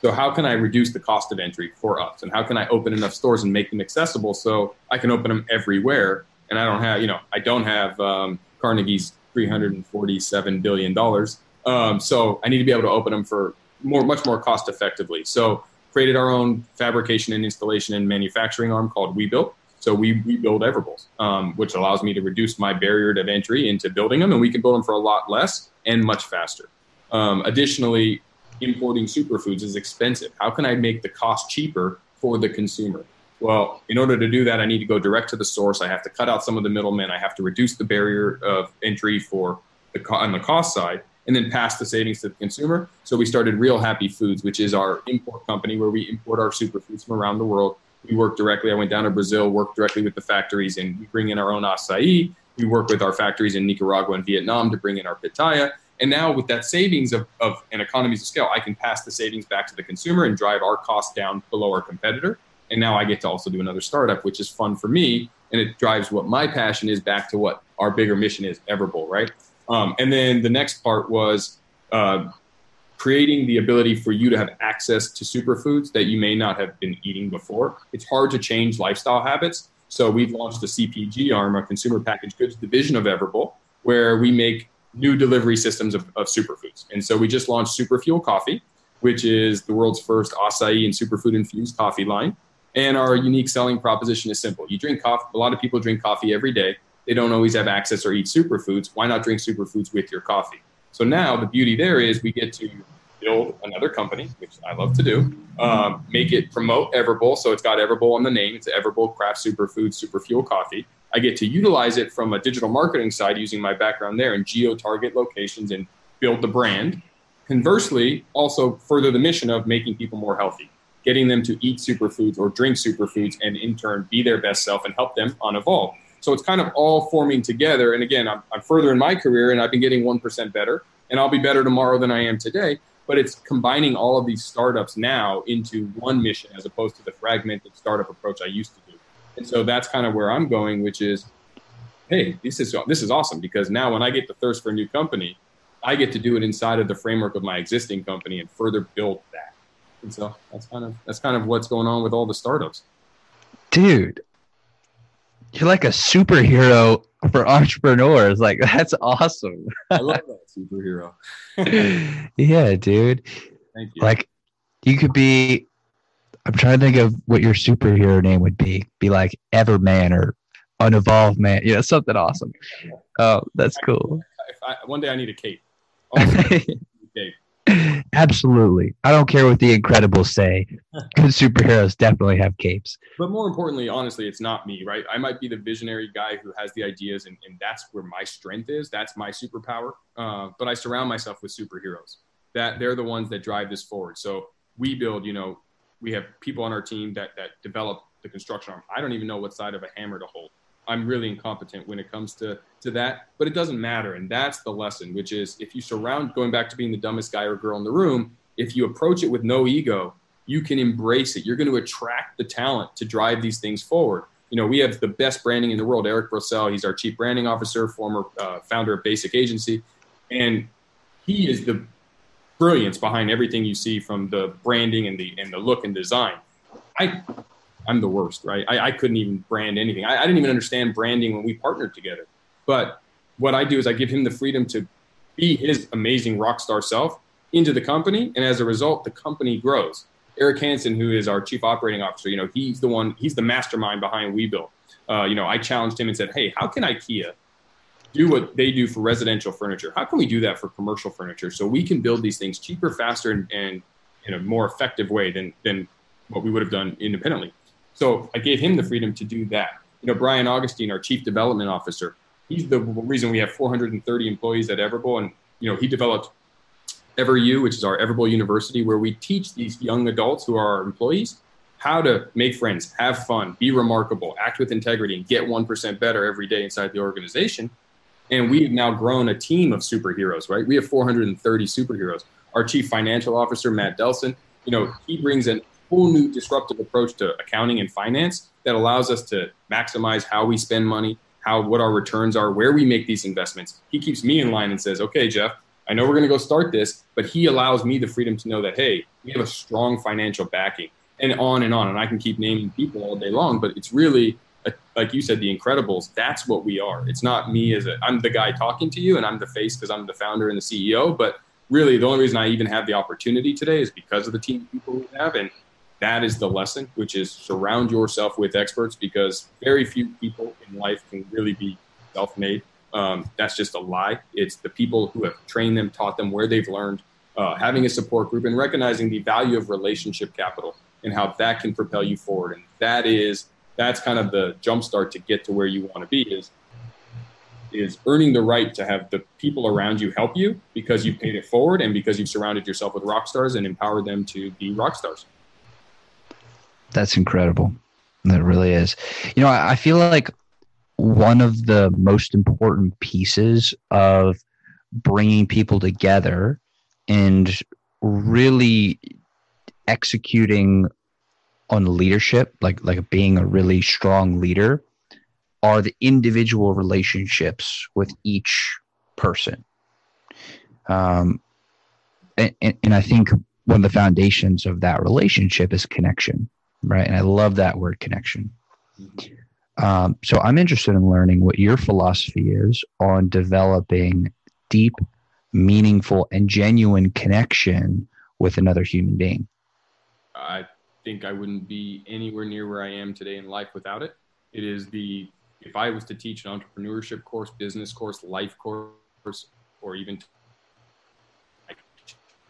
So how can I reduce the cost of entry for us? And how can I open enough stores and make them accessible so I can open them everywhere? And I don't have, you know, I don't have um, Carnegie's three hundred forty-seven billion dollars. Um, so I need to be able to open them for more, much more cost effectively. So created our own fabrication and installation and manufacturing arm called WeBuild. So we, we build Everbowls, um, which allows me to reduce my barrier to entry into building them. And we can build them for a lot less and much faster. Um, additionally, importing superfoods is expensive. How can I make the cost cheaper for the consumer? Well, in order to do that, I need to go direct to the source. I have to cut out some of the middlemen. I have to reduce the barrier of entry for the co- on the cost side, and then pass the savings to the consumer. So we started Real Happy Foods, which is our import company where we import our superfoods from around the world. We work directly. I went down to Brazil, worked directly with the factories, and we bring in our own acai. We work with our factories in Nicaragua and Vietnam to bring in our pitaya. And now with that savings of, of and economies of scale, I can pass the savings back to the consumer and drive our costs down below our competitor. And now I get to also do another startup, which is fun for me. And it drives what my passion is back to what our bigger mission is, Everbowl, right? Um, and then the next part was uh, creating the ability for you to have access to superfoods that you may not have been eating before. It's hard to change lifestyle habits. So we've launched a C P G arm, a consumer packaged goods division of Everbowl, where we make new delivery systems of, of superfoods. And so we just launched Super Fuel Coffee, which is the world's first acai and superfood infused coffee line. And our unique selling proposition is simple. You drink coffee. A lot of people drink coffee every day. They don't always have access or eat superfoods. Why not drink superfoods with your coffee? So now the beauty there is we get to build another company, which I love to do, um, make it promote Everbowl. So it's got Everbowl on the name. It's Everbowl Craft Superfood Super Fuel Coffee. I get to utilize it from a digital marketing side using my background there and geo-target locations and build the brand. Conversely, also further the mission of making people more healthy, getting them to eat superfoods or drink superfoods and in turn be their best self and help them unevolve. So it's kind of all forming together. And again, I'm, I'm further in my career and I've been getting one percent better, and I'll be better tomorrow than I am today. But it's combining all of these startups now into one mission as opposed to the fragmented startup approach I used to do. And so that's kind of where I'm going, which is, hey, this is this is awesome, because now when I get the thirst for a new company, I get to do it inside of the framework of my existing company and further build that. And so that's kind of that's kind of what's going on with all the startups. Dude, you're like a superhero for entrepreneurs. Like, that's awesome. I love that superhero. Yeah, dude. Thank you. Like, you could be. I'm trying to think of what your superhero name would be. Be like Everman or Unevolve Man. Yeah, something awesome. Oh, that's cool. I, I, one day I need a cape. cape. Absolutely. I don't care what the Incredibles say. Good superheroes definitely have capes. But more importantly, honestly, it's not me, right? I might be the visionary guy who has the ideas, and, and that's where my strength is. That's my superpower. Uh, but I surround myself with superheroes. That they're the ones that drive this forward. So we build, you know, we have people on our team that that develop the construction arm. I don't even know what side of a hammer to hold. I'm really incompetent when it comes to, to that, but it doesn't matter. And that's the lesson, which is if you surround, going back to being the dumbest guy or girl in the room, if you approach it with no ego, you can embrace it. You're going to attract the talent to drive these things forward. You know, we have the best branding in the world. Eric Broussell, he's our chief branding officer, former uh, founder of Basic Agency. And he is the brilliance behind everything you see, from the branding and the and the look and design. I, I'm the worst, right? I, I couldn't even brand anything. I, I didn't even understand branding when we partnered together. But what I do is I give him the freedom to be his amazing rock star self into the company. And as a result, the company grows. Eric Hansen, who is our chief operating officer, you know, he's the one, he's the mastermind behind WeBuild. Uh, you know, I challenged him and said, hey, how can IKEA do what they do for residential furniture? How can we do that for commercial furniture? So we can build these things cheaper, faster, and, and in a more effective way than than what we would have done independently. So I gave him the freedom to do that. You know, Brian Augustine, our chief development officer, he's the reason we have four hundred thirty employees at Everbowl. And, you know, he developed EverU, which is our Everbowl University, where we teach these young adults who are our employees how to make friends, have fun, be remarkable, act with integrity, and get one percent better every day inside the organization. And we've now grown a team of superheroes, right? We have four hundred thirty superheroes. Our chief financial officer, Matt Delson, you know, he brings an whole new disruptive approach to accounting and finance that allows us to maximize how we spend money, how what our returns are, where we make these investments. He keeps me in line and says, okay, Jeff, I know we're going to go start this, but he allows me the freedom to know that, hey, we have a strong financial backing, and on and on. And I can keep naming people all day long, but it's really, a, like you said, the Incredibles. That's what we are. It's not me as a, I'm the guy talking to you and I'm the face because I'm the founder and the C E O. But really, the only reason I even have the opportunity today is because of the team of people we have. And that is the lesson, which is surround yourself with experts, because very few people in life can really be self-made. Um, that's just a lie. It's the people who have trained them, taught them, where they've learned, uh, having a support group, and recognizing the value of relationship capital and how that can propel you forward. And that is, that's kind of the jumpstart to get to where you want to be, is, is earning the right to have the people around you help you because you paid it forward and because you've surrounded yourself with rock stars and empowered them to be rock stars. That's incredible. That really is. You know, I, I feel like one of the most important pieces of bringing people together and really executing on leadership, like like being a really strong leader, are the individual relationships with each person. Um, and, and, and I think one of the foundations of that relationship is connection, right? And I love that word, connection. Um, so I'm interested in learning what your philosophy is on developing deep, meaningful, and genuine connection with another human being. I think I wouldn't be anywhere near where I am today in life without it. It is the, if I was to teach an entrepreneurship course, business course, life course, or even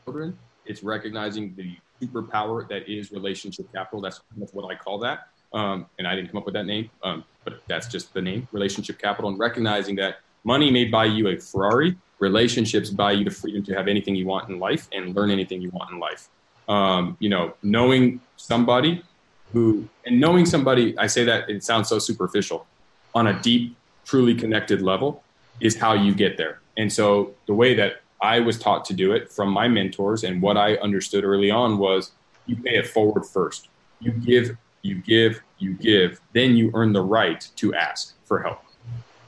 children, it's recognizing the superpower that is relationship capital. That's what I call that. Um, and I didn't come up with that name, um, but that's just the name, relationship capital, and recognizing that money may buy you a Ferrari, relationships buy you the freedom to have anything you want in life and learn anything you want in life. Um, you know, knowing somebody who, and knowing somebody, I say that it sounds so superficial, on a deep, truly connected level is how you get there. And so the way that I was taught to do it from my mentors and what I understood early on was you pay it forward first. You give, you give, you give, then you earn the right to ask for help.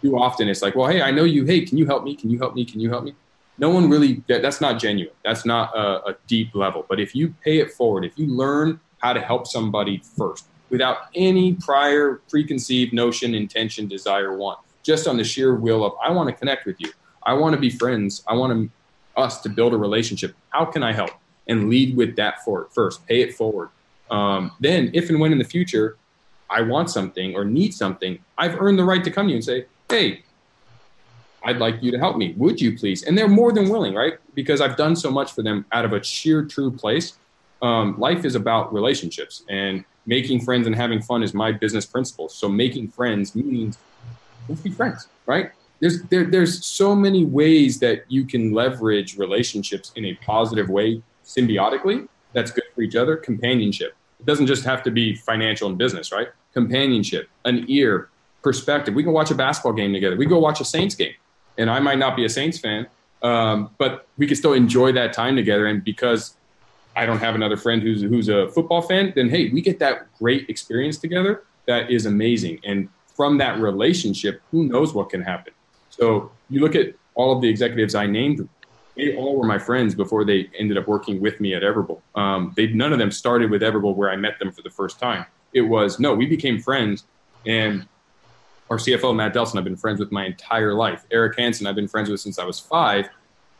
Too often it's like, well, hey, I know you, hey, can you help me? Can you help me? Can you help me? No one really, that, that's not genuine. That's not a, a deep level. But if you pay it forward, if you learn how to help somebody first without any prior preconceived notion, intention, desire, want, just on the sheer will of, I want to connect with you. I want to be friends. I want to, us to build a relationship. How can I help? And lead with that for first, pay it forward. Um, then if and when in the future I want something or need something, I've earned the right to come to you and say, hey, I'd like you to help me. Would you please? And they're more than willing, right? Because I've done so much for them out of a sheer true place. Um, life is about relationships, and making friends and having fun is my business principle. So making friends means let's be friends, right? There's, there, there's so many ways that you can leverage relationships in a positive way, symbiotically. That's good for each other. Companionship. It doesn't just have to be financial and business, right? Companionship, an ear, perspective. We can watch a basketball game together. We go watch a Saints game. And I might not be a Saints fan, um, but we can still enjoy that time together. And because I don't have another friend who's who's a football fan, then, hey, we get that great experience together. That is amazing. And from that relationship, who knows what can happen? So you look at all of the executives I named, they all were my friends before they ended up working with me at Everbowl. Um, they, none of them started with Everbowl where I met them for the first time. It was, no, we became friends. And our C F O, Matt Delson, I've been friends with my entire life. Eric Hansen, I've been friends with since I was five.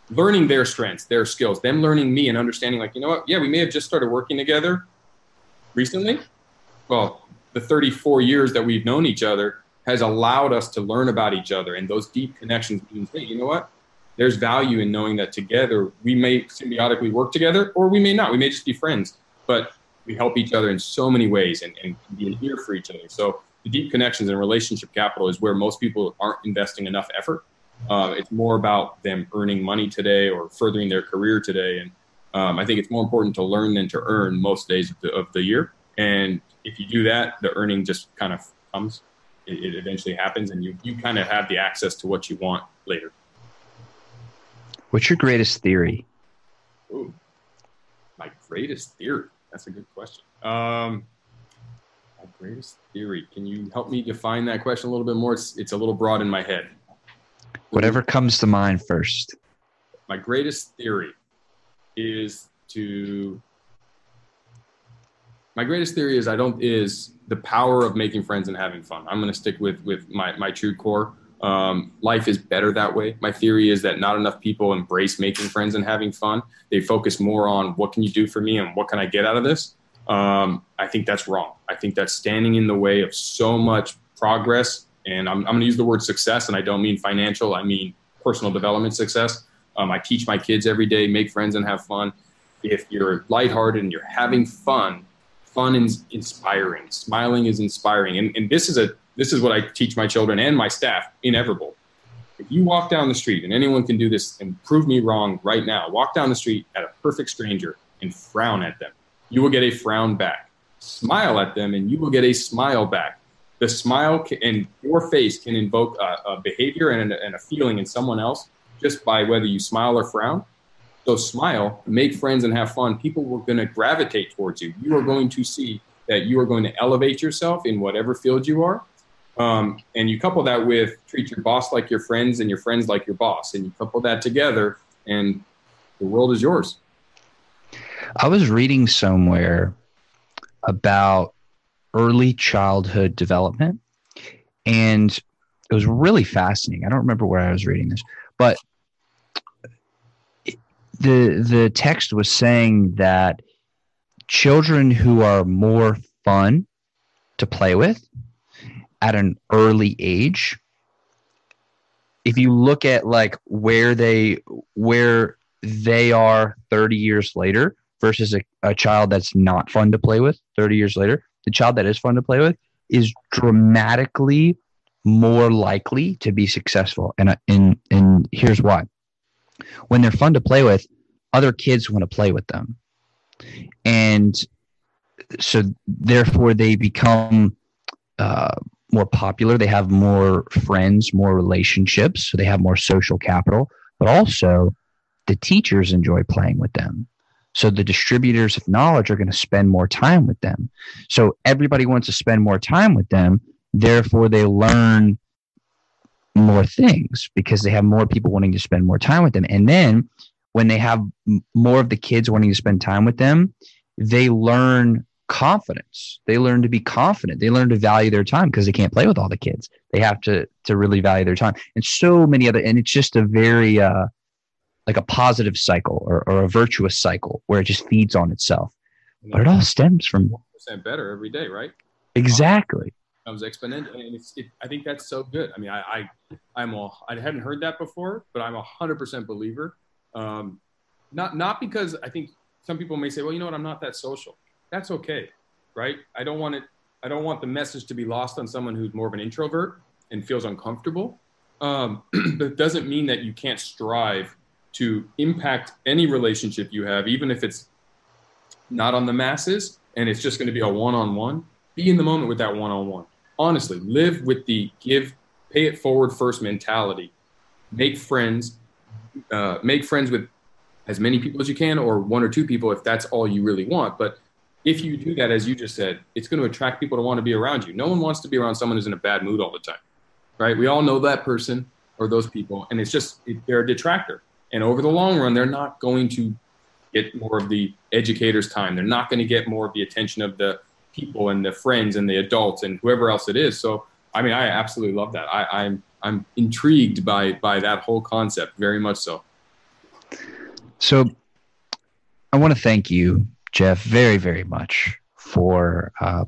Learning their strengths, their skills, them learning me and understanding, like, you know what? Yeah, we may have just started working together recently. Well, the thirty-four years that we've known each other has allowed us to learn about each other. And those deep connections means, hey, you know what? There's value in knowing that together we may symbiotically work together, or we may not. We may just be friends, but we help each other in so many ways and, and be an ear for each other. So the deep connections and relationship capital is where most people aren't investing enough effort. Uh, it's more about them earning money today or furthering their career today. And um, I think it's more important to learn than to earn most days of the, of the year. And if you do that, the earning just kind of comes. It, it eventually happens, and you, you kind of have the access to what you want later. What's your greatest theory? Ooh, my greatest theory? That's a good question. Um, my greatest theory. Can you help me define that question a little bit more? It's, it's a little broad in my head. Whatever comes to mind first. My greatest theory is to, my greatest theory is I don't, is the power of making friends and having fun. I'm going to stick with, with my, my true core. Um, life is better that way. My theory is that not enough people embrace making friends and having fun. They focus more on what can you do for me and what can I get out of this? Um, I think that's wrong. I think that's standing in the way of so much progress. And I'm, I'm going to use the word success, and I don't mean financial. I mean personal development success. Um, I teach my kids every day, make friends and have fun. If you're lighthearted and you're having fun, fun is inspiring. Smiling is inspiring. And, and this is a this is what I teach my children and my staff in Everbowl. If you walk down the street, and anyone can do this and prove me wrong right now, walk down the street at a perfect stranger and frown at them. You will get a frown back. Smile at them and you will get a smile back. The smile in your face can invoke a, a behavior and a, and a feeling in someone else just by whether you smile or frown. So smile, make friends and have fun. People are going to gravitate towards you. You are going to see that you are going to elevate yourself in whatever field you are. Um, and you couple that with treat your boss like your friends and your friends like your boss. And you couple that together and the world is yours. I was reading somewhere about early childhood development, and it was really fascinating. I don't remember where I was reading this, but it, the the text was saying that children who are more fun to play with at an early age, if you look at like where they where they are thirty years later versus a, a child that's not fun to play with thirty years later, the child that is fun to play with is dramatically more likely to be successful. And, and, and here's why. When they're fun to play with, other kids want to play with them. And so therefore they become uh, more popular. They have more friends, more relationships. So they have more social capital, but also the teachers enjoy playing with them. So the distributors of knowledge are going to spend more time with them. So everybody wants to spend more time with them. Therefore, they learn more things because they have more people wanting to spend more time with them. And then when they have more of the kids wanting to spend time with them, they learn confidence. They learn to be confident. They learn to value their time because they can't play with all the kids. They have to to really value their time. And so many other, and it's just a very... uh, like a positive cycle or, or a virtuous cycle where it just feeds on itself. But it all stems from one percent better every day, right? Exactly. It becomes exponential. And it's, it, I think that's so good. I mean, I, I, I'm all, I hadn't heard that before, but I'm a hundred percent believer. Um, not, not because I think some people may say, well, you know what? I'm not that social. That's okay. Right. I don't want it. I don't want the message to be lost on someone who's more of an introvert and feels uncomfortable. Um, but it doesn't mean that you can't strive to impact any relationship you have, even if it's not on the masses and it's just going to be a one-on-one. Be in the moment with that one-on-one. Honestly, live with the give, pay it forward first mentality. Make friends, uh, make friends with as many people as you can, or one or two people if that's all you really want. But if you do that, as you just said, it's going to attract people to want to be around you. No one wants to be around someone who's in a bad mood all the time, right? We all know that person or those people, and it's just, it, they're a detractor. And over the long run, they're not going to get more of the educator's time. They're not going to get more of the attention of the people and the friends and the adults and whoever else it is. So, I mean, I absolutely love that. I, I'm I'm intrigued by by that whole concept, very much so. So I want to thank you, Jeff, very, very much for uh,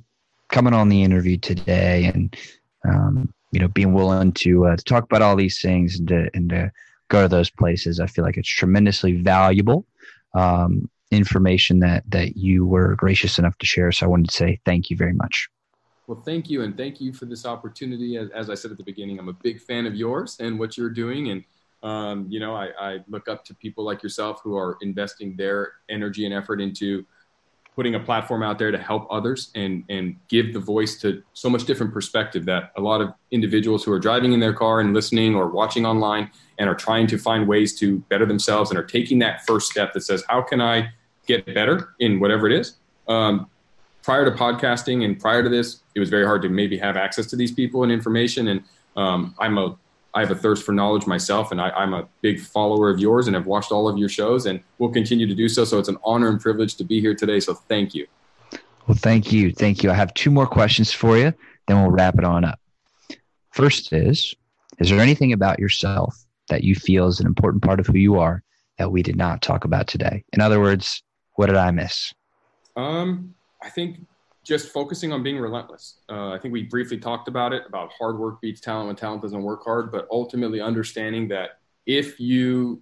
coming on the interview today and, um, you know, being willing to, uh, to talk about all these things and to, and to go to those places. I feel like it's tremendously valuable um, information that that you were gracious enough to share. So I wanted to say thank you very much. Well, thank you. And thank you for this opportunity. As, as I said at the beginning, I'm a big fan of yours and what you're doing. And, um, you know, I, I look up to people like yourself who are investing their energy and effort into putting a platform out there to help others and, and give the voice to so much different perspective that a lot of individuals who are driving in their car and listening or watching online and are trying to find ways to better themselves and are taking that first step that says, how can I get better in whatever it is? Um, prior to podcasting and prior to this, it was very hard to maybe have access to these people and information. And um, I'm a, I have a thirst for knowledge myself, and I, I'm a big follower of yours, and I've watched all of your shows and will continue to do so. So it's an honor and privilege to be here today. So thank you. Well, thank you. Thank you. I have two more questions for you, then we'll wrap it on up. First is, is there anything about yourself that you feel is an important part of who you are that we did not talk about today? In other words, what did I miss? Um, I think just focusing on being relentless. Uh, I think we briefly talked about it, about hard work beats talent when talent doesn't work hard, but ultimately understanding that if you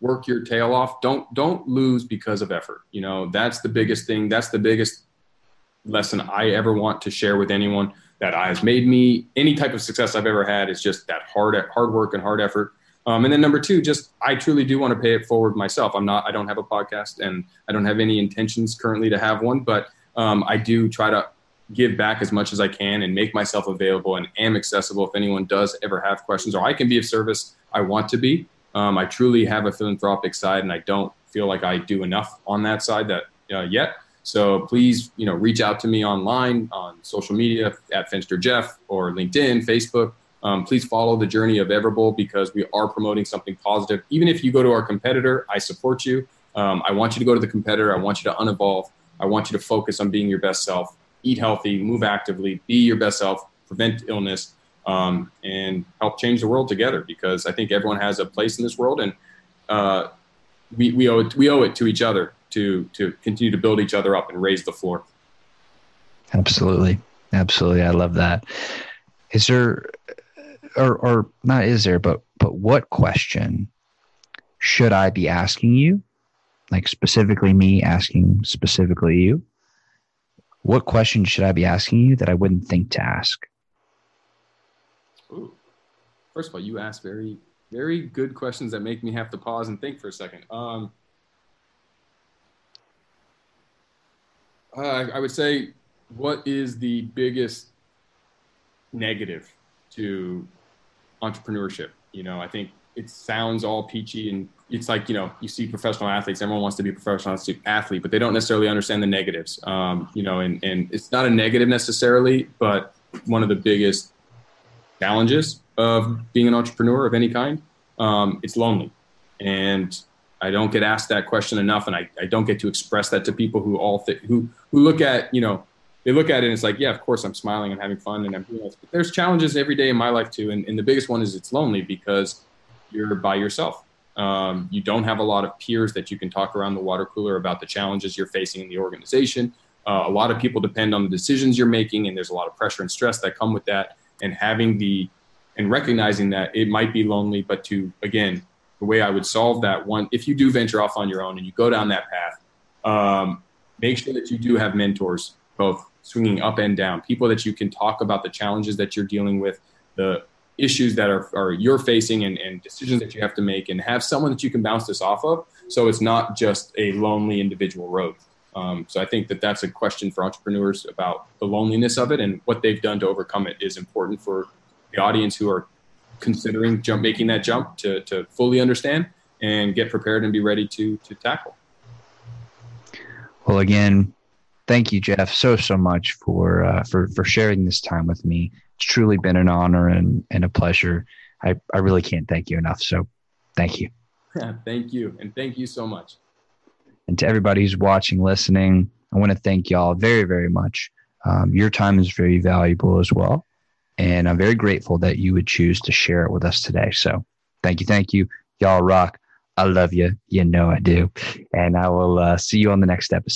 work your tail off, don't, don't lose because of effort. You know, that's the biggest thing. That's the biggest lesson I ever want to share with anyone that has made me any type of success I've ever had is just that hard, hard work and hard effort. Um, and then number two, just I truly do want to pay it forward myself. I'm not, I don't have a podcast, and I don't have any intentions currently to have one, but um, I do try to give back as much as I can and make myself available and am accessible. If anyone does ever have questions or I can be of service, I want to be. Um, I truly have a philanthropic side, and I don't feel like I do enough on that side that uh, yet. So please, you know, reach out to me online on social media at Fenster Jeff or LinkedIn, Facebook. Um, please follow the journey of Everbowl, because we are promoting something positive. Even if you go to our competitor, I support you. Um, I want you to go to the competitor. I want you to unevolve. I want you to focus on being your best self, eat healthy, move actively, be your best self, prevent illness, um, and help change the world together, because I think everyone has a place in this world, and uh, we, we owe it, we owe it to each other to, to continue to build each other up and raise the floor. Absolutely. Absolutely. I love that. Is there... Or, or not is there, but but what question should I be asking you? Like specifically me asking specifically you. What question should I be asking you that I wouldn't think to ask? Ooh. First of all, you ask very, very good questions that make me have to pause and think for a second. Um, I, I would say, what is the biggest negative to entrepreneurship? You know, I think it sounds all peachy, and it's like, you know, you see professional athletes, everyone wants to be a professional athlete, but they don't necessarily understand the negatives. Um, you know, and, and it's not a negative necessarily, but one of the biggest challenges of being an entrepreneur of any kind, um, it's lonely. And I don't get asked that question enough, and I, I don't get to express that to people who all th- who who look at, you know, they look at it and it's like, yeah, of course I'm smiling and having fun and I'm doing this. But there's challenges every day in my life too. And, and the biggest one is it's lonely, because you're by yourself. Um, you don't have a lot of peers that you can talk around the water cooler about the challenges you're facing in the organization. Uh, a lot of people depend on the decisions you're making, and there's a lot of pressure and stress that come with that. And having the, and recognizing that it might be lonely, but to, again, the way I would solve that one, if you do venture off on your own and you go down that path, um, make sure that you do have mentors, both swinging up and down, people that you can talk about the challenges that you're dealing with, the issues that are, are you're facing, and, and decisions that you have to make, and have someone that you can bounce this off of. So it's not just a lonely individual road. Um, so I think that that's a question for entrepreneurs about the loneliness of it, and what they've done to overcome it is important for the audience who are considering jump, making that jump to, to fully understand and get prepared and be ready to, to tackle. Well, again, thank you, Jeff, so, so much for, uh, for, for sharing this time with me. It's truly been an honor and, and a pleasure. I, I really can't thank you enough. So thank you. Thank you. And thank you so much. And to everybody who's watching, listening, I want to thank y'all very, very much. Um, your time is very valuable as well. And I'm very grateful that you would choose to share it with us today. So thank you. Thank you. Y'all rock. I love you. You know I do. And I will uh, see you on the next episode.